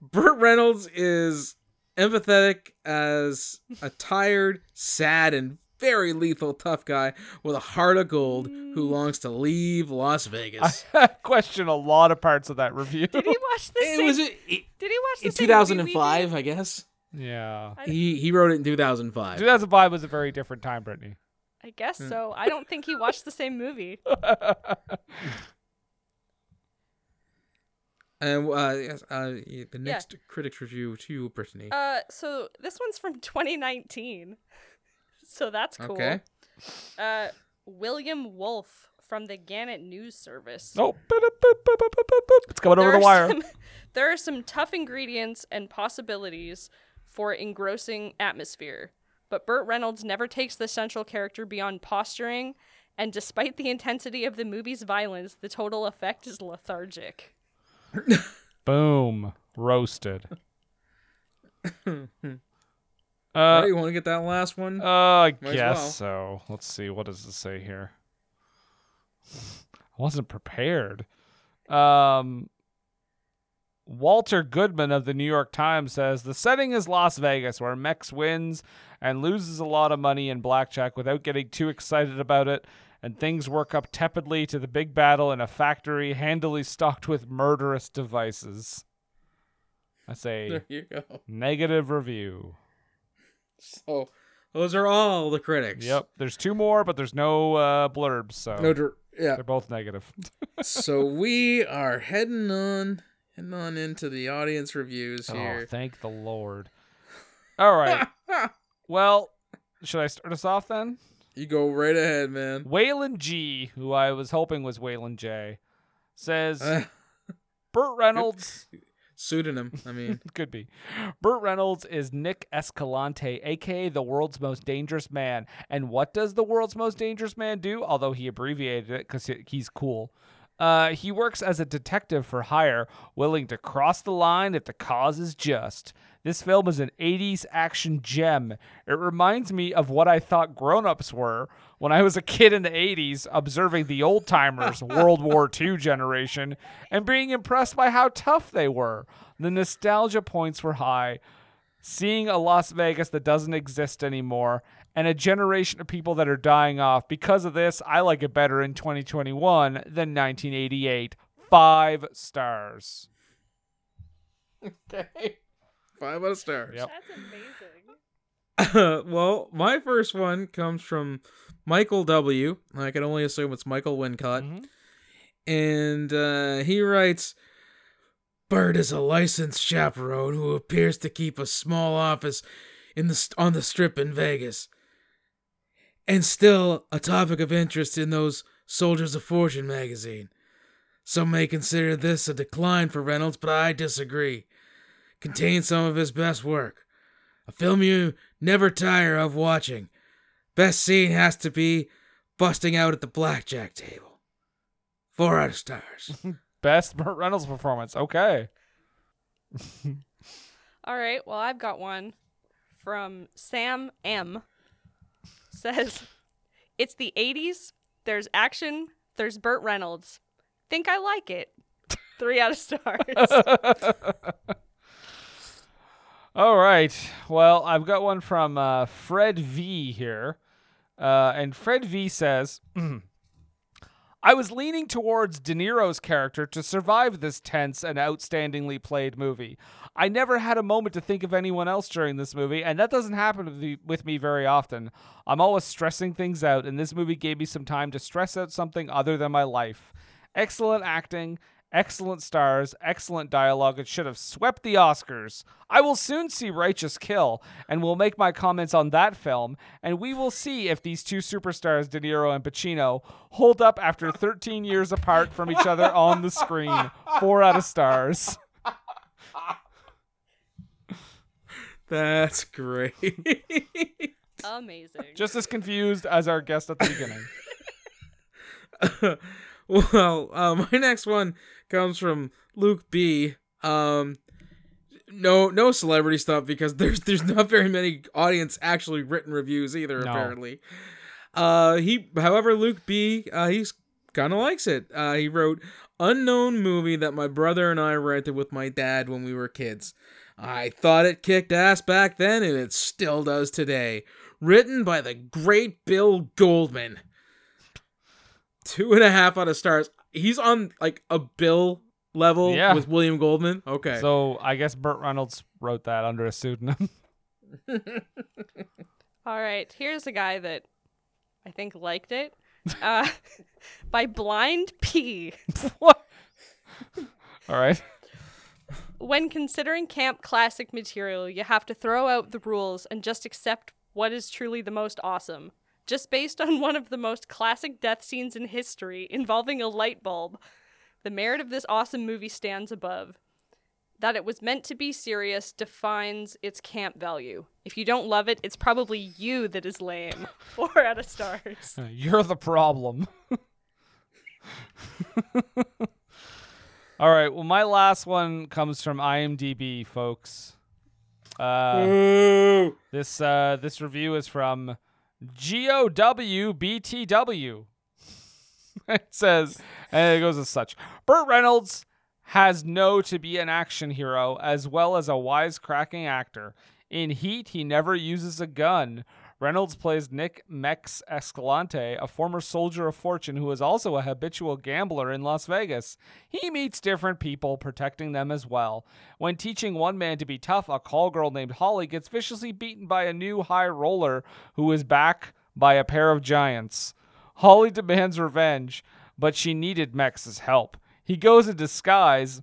Burt Reynolds is empathetic as a tired, sad, and very lethal tough guy with a heart of gold who longs to leave Las Vegas. I question a lot of parts of that review. Did he watch this? It was it, it, Did he watch this? In two thousand five, I guess. Yeah. I he he wrote it in two thousand five. two thousand five was a very different time, Brittany. I guess hmm. so. I don't think he watched the same movie. And uh, yes, uh, the next yeah. critic review to you, Brittany. Uh, so this one's from twenty nineteen. So that's cool. Okay. Uh, William Wolfe from the Gannett News Service. Oh, it's coming there over the wire. Some, there are some tough ingredients and possibilities for engrossing atmosphere, but Burt Reynolds never takes the central character beyond posturing, and despite the intensity of the movie's violence, the total effect is lethargic. Boom. Roasted. Uh, right, you want to get that last one? Uh, I Might guess well. so. Let's see. What does it say here? I wasn't prepared. Um, Walter Goodman of the New York Times says, the setting is Las Vegas, where Mex wins and loses a lot of money in blackjack without getting too excited about it, and things work up tepidly to the big battle in a factory handily stocked with murderous devices. I say, there you go. Negative review. So those are all the critics. Yep. There's two more, but there's no uh, blurbs. So no der- yeah. They're both negative. So we are heading on heading on into the audience reviews here. Oh, thank the Lord. All right. Well, should I start us off then? You go right ahead, man. Waylon G, who I was hoping was Waylon J, says, uh, Burt Reynolds... Pseudonym, I mean. Could be. Burt Reynolds is Nick Escalante, a k a the world's most dangerous man. And what does the world's most dangerous man do? Although he abbreviated it because he's cool. Uh, he works as a detective for hire, willing to cross the line if the cause is just. This film is an eighties action gem. It reminds me of what I thought grown-ups were when I was a kid in the eighties, observing the old-timers, World War Two generation, and being impressed by how tough they were. The nostalgia points were high. Seeing a Las Vegas that doesn't exist anymore, and a generation of people that are dying off. Because of this, I like it better in twenty twenty-one than nineteen eighty-eight. Five stars. Okay. Five out of stars. Yep. That's amazing. Uh, well, my first one comes from Michael W. I can only assume it's Michael Wincott. Mm-hmm. And uh, he writes... Burt is a licensed chaperone who appears to keep a small office in the on the Strip in Vegas. And still a topic of interest in those Soldiers of Fortune magazine. Some may consider this a decline for Reynolds, but I disagree. Contains some of his best work. A film you never tire of watching. Best scene has to be busting out at the blackjack table. Four out of stars. Best Burt Reynolds performance. Okay. All right. Well, I've got one from Sam M. Says, it's the eighties. There's action. There's Burt Reynolds. Think I like it. Three out of stars. All right. Well, I've got one from uh, Fred V here. Uh, and Fred V says, I was leaning towards De Niro's character to survive this tense and outstandingly played movie. I never had a moment to think of anyone else during this movie, and that doesn't happen with me very often. I'm always stressing things out, and this movie gave me some time to stress out something other than my life. Excellent acting, excellent stars, excellent dialogue. It should have swept the Oscars. I will soon see Righteous Kill, and will make my comments on that film, and we will see if these two superstars, De Niro and Pacino, hold up after thirteen years apart from each other on the screen. Four out of stars. That's great. Amazing. Just as confused as our guest at the beginning. Well, uh, my next one comes from Luke B. Um, no, no celebrity stuff because there's there's not very many audience actually written reviews either. No. Apparently, uh, he. However, Luke B. Uh, he's kind of likes it. Uh, he wrote unknown movie that my brother and I rented with my dad when we were kids. I thought it kicked ass back then, and it still does today. Written by the great Bill Goldman. Two and a half out of stars. He's on like a Bill level yeah. with William Goldman. Okay. So I guess Burt Reynolds wrote that under a pseudonym. All right. Here's a guy that I think liked it. Uh, by Blind P. What? All right. When considering camp classic material, you have to throw out the rules and just accept what is truly the most awesome. Just based on one of the most classic death scenes in history involving a light bulb, the merit of this awesome movie stands above. That it was meant to be serious defines its camp value. If you don't love it, it's probably you that is lame. Four out of stars. You're the problem. All right, well, my last one comes from IMDb, folks. Uh, this uh, this review is from G O W B T W. It says, and it goes as such. Burt Reynolds has no to be an action hero as well as a wisecracking actor. In Heat, he never uses a gun. Reynolds plays Nick Mex Escalante, a former soldier of fortune who is also a habitual gambler in Las Vegas. He meets different people, protecting them as well. When teaching one man to be tough, a call girl named Holly gets viciously beaten by a new high roller who is backed by a pair of giants. Holly demands revenge, but she needed Mex's help. He goes in disguise,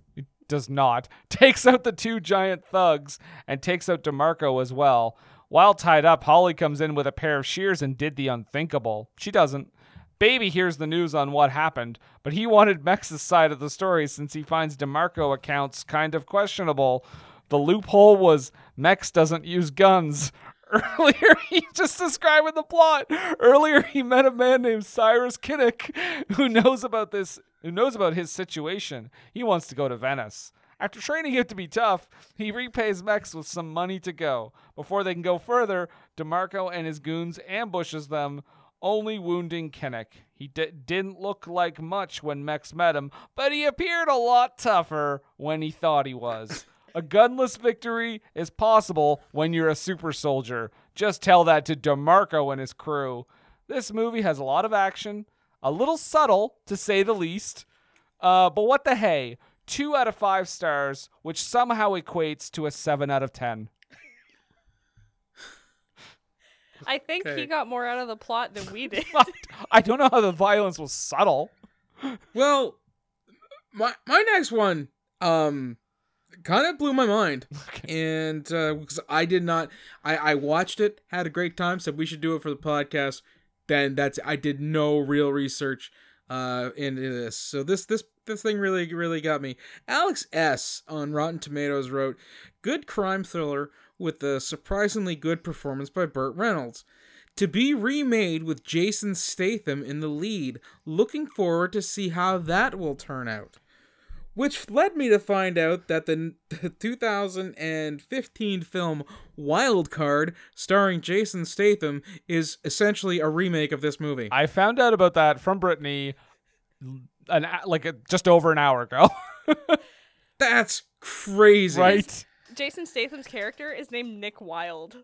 does not, takes out the two giant thugs, and takes out DeMarco as well. While tied up, Holly comes in with a pair of shears and did the unthinkable. She doesn't. Baby hears the news on what happened, but he wanted Mex's side of the story since he finds DeMarco accounts kind of questionable. The loophole was Mex doesn't use guns. Earlier, he just described the plot. Earlier, he met a man named Cyrus Kinnick who knows about this, who knows about his situation. He wants to go to Venice. After training him to be tough, he repays Mex with some money to go. Before they can go further, DeMarco and his goons ambushes them, only wounding Kinnick. He d- didn't look like much when Mex met him, but he appeared a lot tougher when he thought he was. A gunless victory is possible when you're a super soldier. Just tell that to DeMarco and his crew. This movie has a lot of action, a little subtle, to say the least, uh, but what the hey? Two out of five stars, which somehow equates to a seven out of ten. I think okay. He got more out of the plot than we did. I don't know how the violence was subtle. Well, my my next one um kind of blew my mind. Okay. And because uh, I did not, I, I watched it, had a great time, said we should do it for the podcast. Then that's, I did no real research uh, into this. So this, this, this thing really, really got me. Alex S. on Rotten Tomatoes wrote, good crime thriller with a surprisingly good performance by Burt Reynolds. To be remade with Jason Statham in the lead. Looking forward to see how that will turn out. Which led me to find out that the two thousand fifteen film Wild Card, starring Jason Statham, is essentially a remake of this movie. I found out about that from Brittany an, like a, just over an hour ago. That's crazy. Right? Jason Statham's character is named Nick Wilde.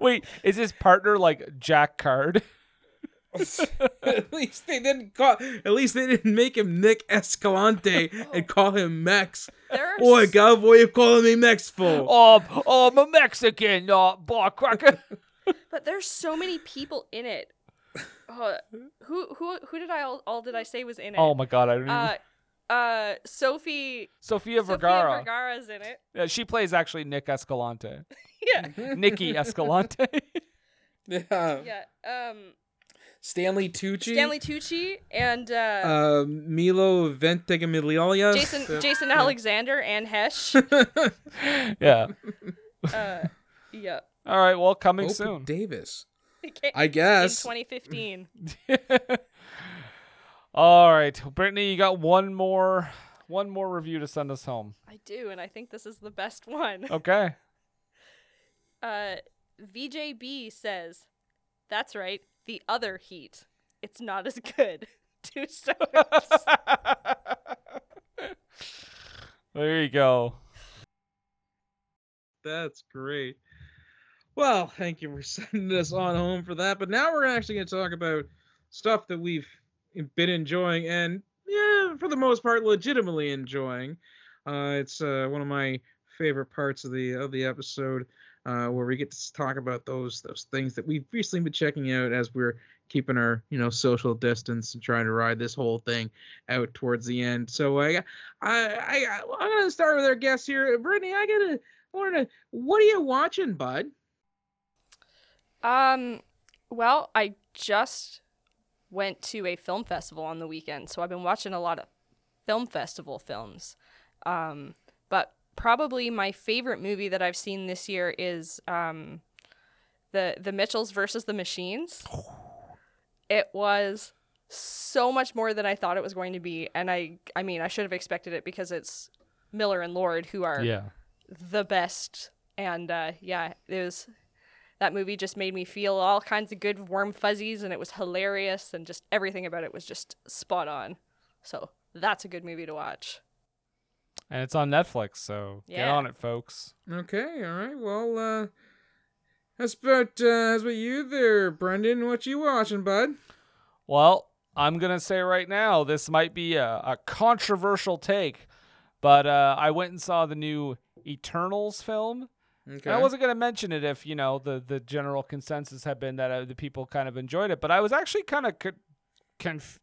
Wait, is his partner like Jack Card? At least they didn't call. At least they didn't make him Nick Escalante oh. and call him Mex. Boy, God, boy, you calling me Mex fool? Oh, oh, I'm a Mexican, uh, bar cracker. But there's so many people in it. Uh, who, who, who did I all, all did I say was in it? Oh my God, I don't even. Uh, uh, Sophie. Sofia Vergara. Sofia Vergara's in it. Yeah, she plays actually Nick Escalante. Yeah. Nikki Escalante. Yeah. Yeah. Um. Stanley Tucci, Stanley Tucci, and uh, uh, Milo Ventimiglia, Jason uh, Jason Alexander, yeah. and Hesh. Yeah. Uh, yeah. All right. Well, coming Hope soon. Davis. I guess. In twenty fifteen. All right, Brittany, you got one more, one more review to send us home. I do, and I think this is the best one. Okay. Uh, V J B says, "That's right." The other Heat. It's not as good. Two stars. There you go. That's great. Well, thank you for sending us on home for that. But now we're actually going to talk about stuff that we've been enjoying and, yeah, for the most part, legitimately enjoying. Uh, it's uh, one of my favorite parts of the of the episode. Uh, where we get to talk about those those things that we've recently been checking out as we're keeping our, you know, social distance and trying to ride this whole thing out towards the end. So I, I, I I'm gonna start with our guest here, Brittany. I gotta, I wanna, what are you watching, bud? Um, well, I just went to a film festival on the weekend, so I've been watching a lot of film festival films. Um, but probably my favorite movie that I've seen this year is um, the the Mitchells versus the Machines. It was so much more than I thought it was going to be, and I I mean I should have expected it because it's Miller and Lord who are yeah. the best. And uh, yeah, it was that movie just made me feel all kinds of good warm fuzzies, and it was hilarious, and just everything about it was just spot on. So that's a good movie to watch. And it's on Netflix, so yeah. Get on it, folks. Okay, all right. Well, uh, that's about uh, that's about you there, Brendan. What you watching, bud? Well, I'm gonna say right now, this might be a, a controversial take, but uh, I went and saw the new Eternals film. Okay. And I wasn't gonna mention it if you know the the general consensus had been that uh, the people kind of enjoyed it, but I was actually kind of co- confused.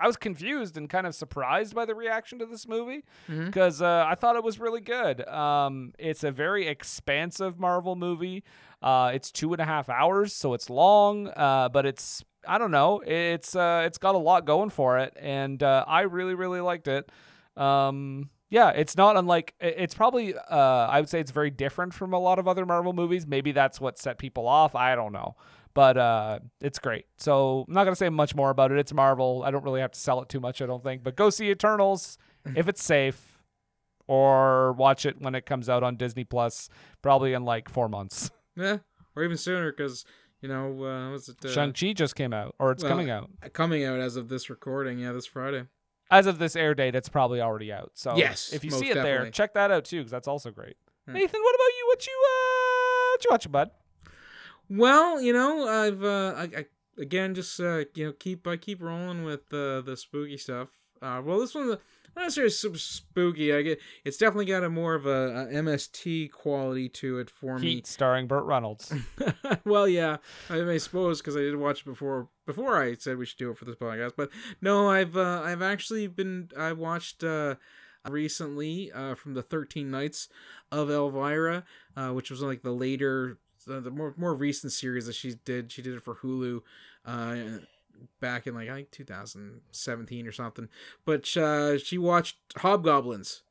I was confused and kind of surprised by the reaction to this movie because mm-hmm. uh, I thought it was really good. Um, it's a very expansive Marvel movie. Uh, it's two and a half hours, so it's long, uh, but it's, I don't know, it's uh, it's got a lot going for it, and uh, I really, really liked it. Um, yeah, it's not unlike, it's probably, uh, I would say it's very different from a lot of other Marvel movies. Maybe that's what set people off. I don't know. But uh, it's great. So I'm not going to say much more about it. It's Marvel. I don't really have to sell it too much, I don't think. But go see Eternals if it's safe, or watch it when it comes out on Disney Plus, probably in like four months. Yeah, or even sooner because, you know, uh, what's it? Uh, Shang-Chi just came out, or it's well, coming out. Coming out as of this recording, yeah, this Friday. As of this air date, it's probably already out. So yes, if you see it definitely. There, check that out too because that's also great. Hmm. Nathan, what about you? What you, uh, what you watching, bud? Well, you know, I've uh, I, I again just uh, you know keep I keep rolling with the uh, the spooky stuff. Uh, well, this one's not necessarily spooky. I get it's definitely got a more of a, a M S T quality to it for Heat, me. Heat, starring Burt Reynolds. Well, yeah, I, I suppose because I did watch it before before I said we should do it for this podcast. But no, I've uh, I've actually been I watched uh, recently uh, from the thirteen Nights of Elvira, uh, which was like the later, uh, the more more recent series that she did. She did it for Hulu uh, back in like I think two thousand seventeen or something. But uh, she watched Hobgoblins.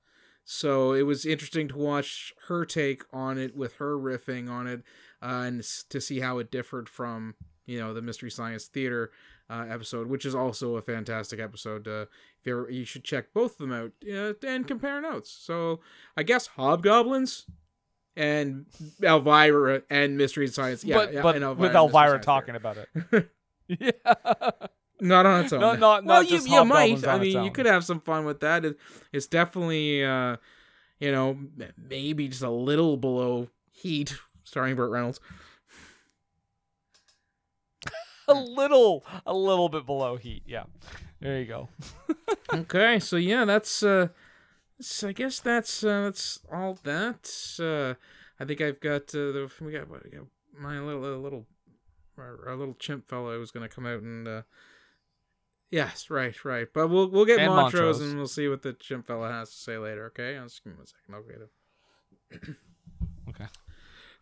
So it was interesting to watch her take on it with her riffing on it uh, and to see how it differed from, you know, the Mystery Science Theater uh, episode, which is also a fantastic episode. Uh, if you, ever, you should check both of them out uh, and compare notes. So I guess Hobgoblins and Elvira and Mystery Science. Yeah, but, yeah, but and Elvira with Elvira talking about it. Yeah. Not on its own. No, not, well, not you, just you might. I mean, you could have some fun with that. It, it's definitely, uh, you know, maybe just a little below Heat, starring Burt Reynolds. a little, a little bit below Heat. Yeah, there you go. Okay, so yeah, that's. Uh, so I guess that's uh, that's all that. Uh, I think I've got uh, the we got what we got my little uh, little our, our little chimp fellow who's gonna come out and. Uh, Yes, right, right. But we'll we'll get and Montrose, Montrose and we'll see what the chimp fella has to say later, okay? I'll just give me one second. I'll get it. Okay.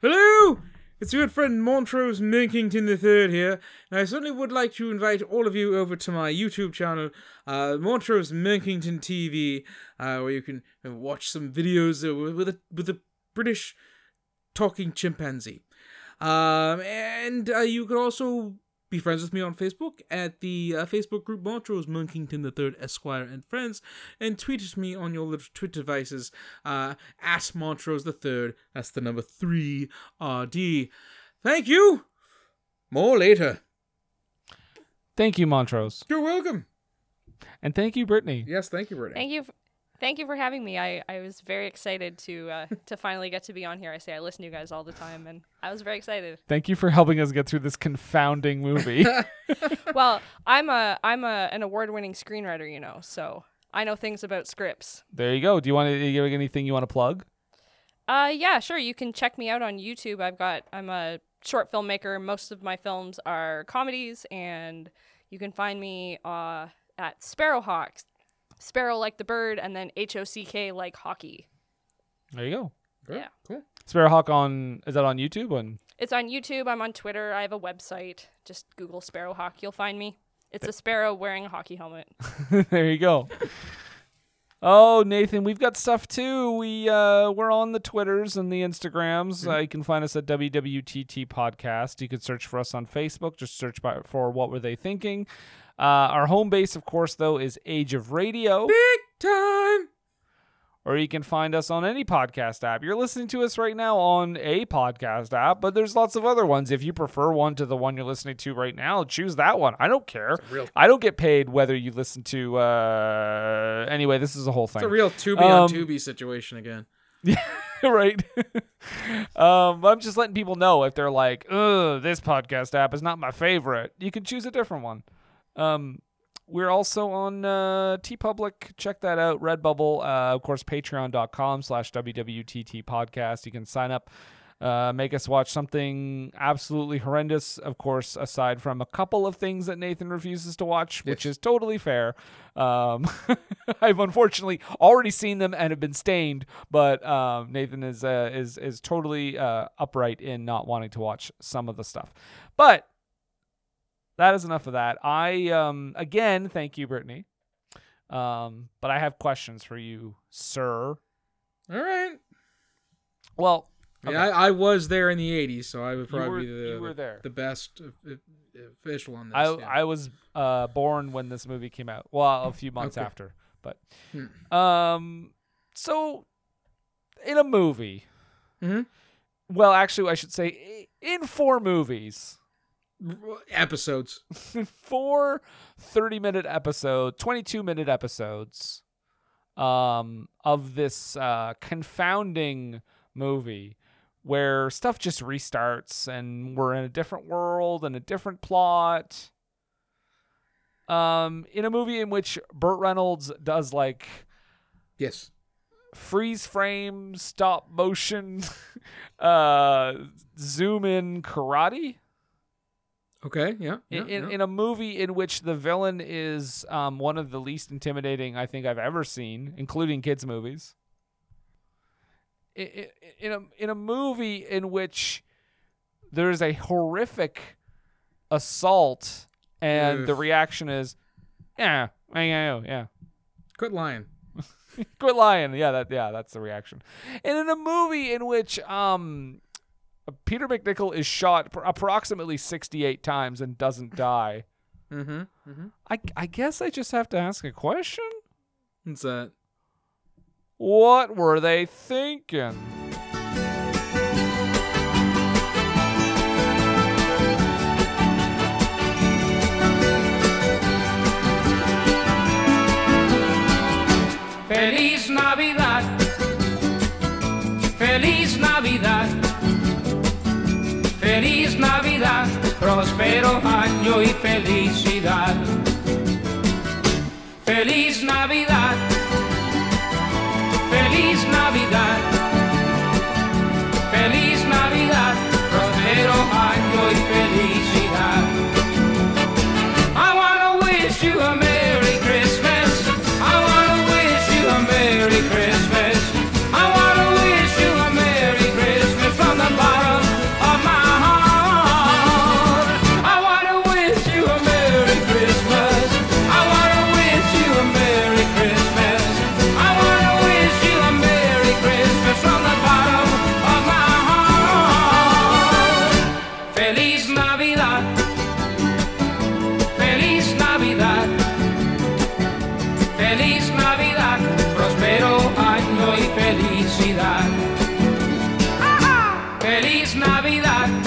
Hello! It's your good friend Montrose Minkington the third here, and I certainly would like to invite all of you over to my YouTube channel, uh, Montrose Minkington T V, uh, where you can watch some videos with a, with a British talking chimpanzee. Um, and uh, you can also... be friends with me on Facebook at the uh, Facebook group Montrose Munkington the Third Esquire and Friends, and tweet at me on your little Twitter devices uh, at Montrose the Third. That's the number three R D. Thank you. More later. Thank you, Montrose. You're welcome. And thank you, Brittany. Yes, thank you, Brittany. Thank you, f- thank you for having me. I, I was very excited to uh, to finally get to be on here. I say I listen to you guys all the time, and. I was very excited. Thank you for helping us get through this confounding movie. Well, I'm a I'm a an award-winning screenwriter, you know, so I know things about scripts. There you go. Do you want to give anything you want to plug? Uh, yeah, sure. You can check me out on YouTube. I've got I'm a short filmmaker. Most of my films are comedies, and you can find me uh at Sparrowhawks, Sparrow like the bird, and then H O C K like hockey. There you go. Great. Yeah. Cool. Sparrowhawk on is that on YouTube? On it's on YouTube. I'm on Twitter. I have a website. Just Google Sparrowhawk. You'll find me. It's a sparrow wearing a hockey helmet. There you go. Oh, Nathan, we've got stuff too. We uh, we're on the Twitters and the Instagrams. Mm-hmm. Uh, you can find us at W W T T Podcast. You can search for us on Facebook. Just search by, for What Were They Thinking. Uh, our home base, of course, though, is Age of Radio. Big time. Or you can find us on any podcast app. You're listening to us right now on a podcast app, but there's lots of other ones. If you prefer one to the one you're listening to right now, choose that one. I don't care. Real- I don't get paid whether you listen to... Uh... Anyway, this is a whole thing. It's a real Tubi um, on Tubi situation again. Yeah, right. um, I'm just letting people know if they're like, ugh, this podcast app is not my favorite. You can choose a different one. Um We're also on uh, TeePublic. Check that out. Redbubble. Uh, of course, patreon.com slash WWTT podcast. You can sign up, uh, make us watch something absolutely horrendous, of course, aside from a couple of things that Nathan refuses to watch, yes. Which is totally fair. Um, I've unfortunately already seen them and have been stained, but um, Nathan is, uh, is, is totally uh, upright in not wanting to watch some of the stuff. But... that is enough of that. I, um, again, thank you, Brittany. Um, but I have questions for you, sir. All right. Well, okay. I, I was there in the eighties, so I would probably were, be the, the, the best official on this. I, yeah. I was uh, born when this movie came out. Well, a few months okay. after. But hmm. um, so in a movie, mm-hmm. well, actually, I should say in four movies. Episodes. Four thirty-minute episodes, twenty-two-minute episodes um, of this uh, confounding movie where stuff just restarts and we're in a different world and a different plot. Um, in a movie in which Burt Reynolds does, like... yes. Freeze frame, stop motion, uh, zoom in karate... Okay, yeah. yeah, in, yeah. in a movie in which the villain is um, one of the least intimidating I think I've ever seen, including kids' movies. In, in, a, in a movie in which there is a horrific assault and Oof. the reaction is, yeah, yeah. Quit lying. Quit lying. Yeah, that yeah, that's the reaction. And in a movie in which um, Peter MacNicol is shot pr- approximately sixty-eight times and doesn't die. mm-hmm. mm-hmm. I I guess I just have to ask a question. What's that? What were they thinking? Feliz Navidad. Feliz Navidad. Feliz Navidad. Prospero año y felicidad. Feliz Navidad. Feliz Navidad. Feliz Navidad. Prospero año y felicidad. I want to wish you a Merry Christmas. I want a Merry Christmas. I want to wish you a Merry Christmas from the bottom of my heart. I want to wish you a Merry Christmas. I want to wish you a Merry Christmas. I want to wish you a Merry Christmas from the bottom of my heart. Feliz Navidad. Feliz Navidad. Feliz Navidad. Prospero año y felicidad. ¡Feliz Navidad!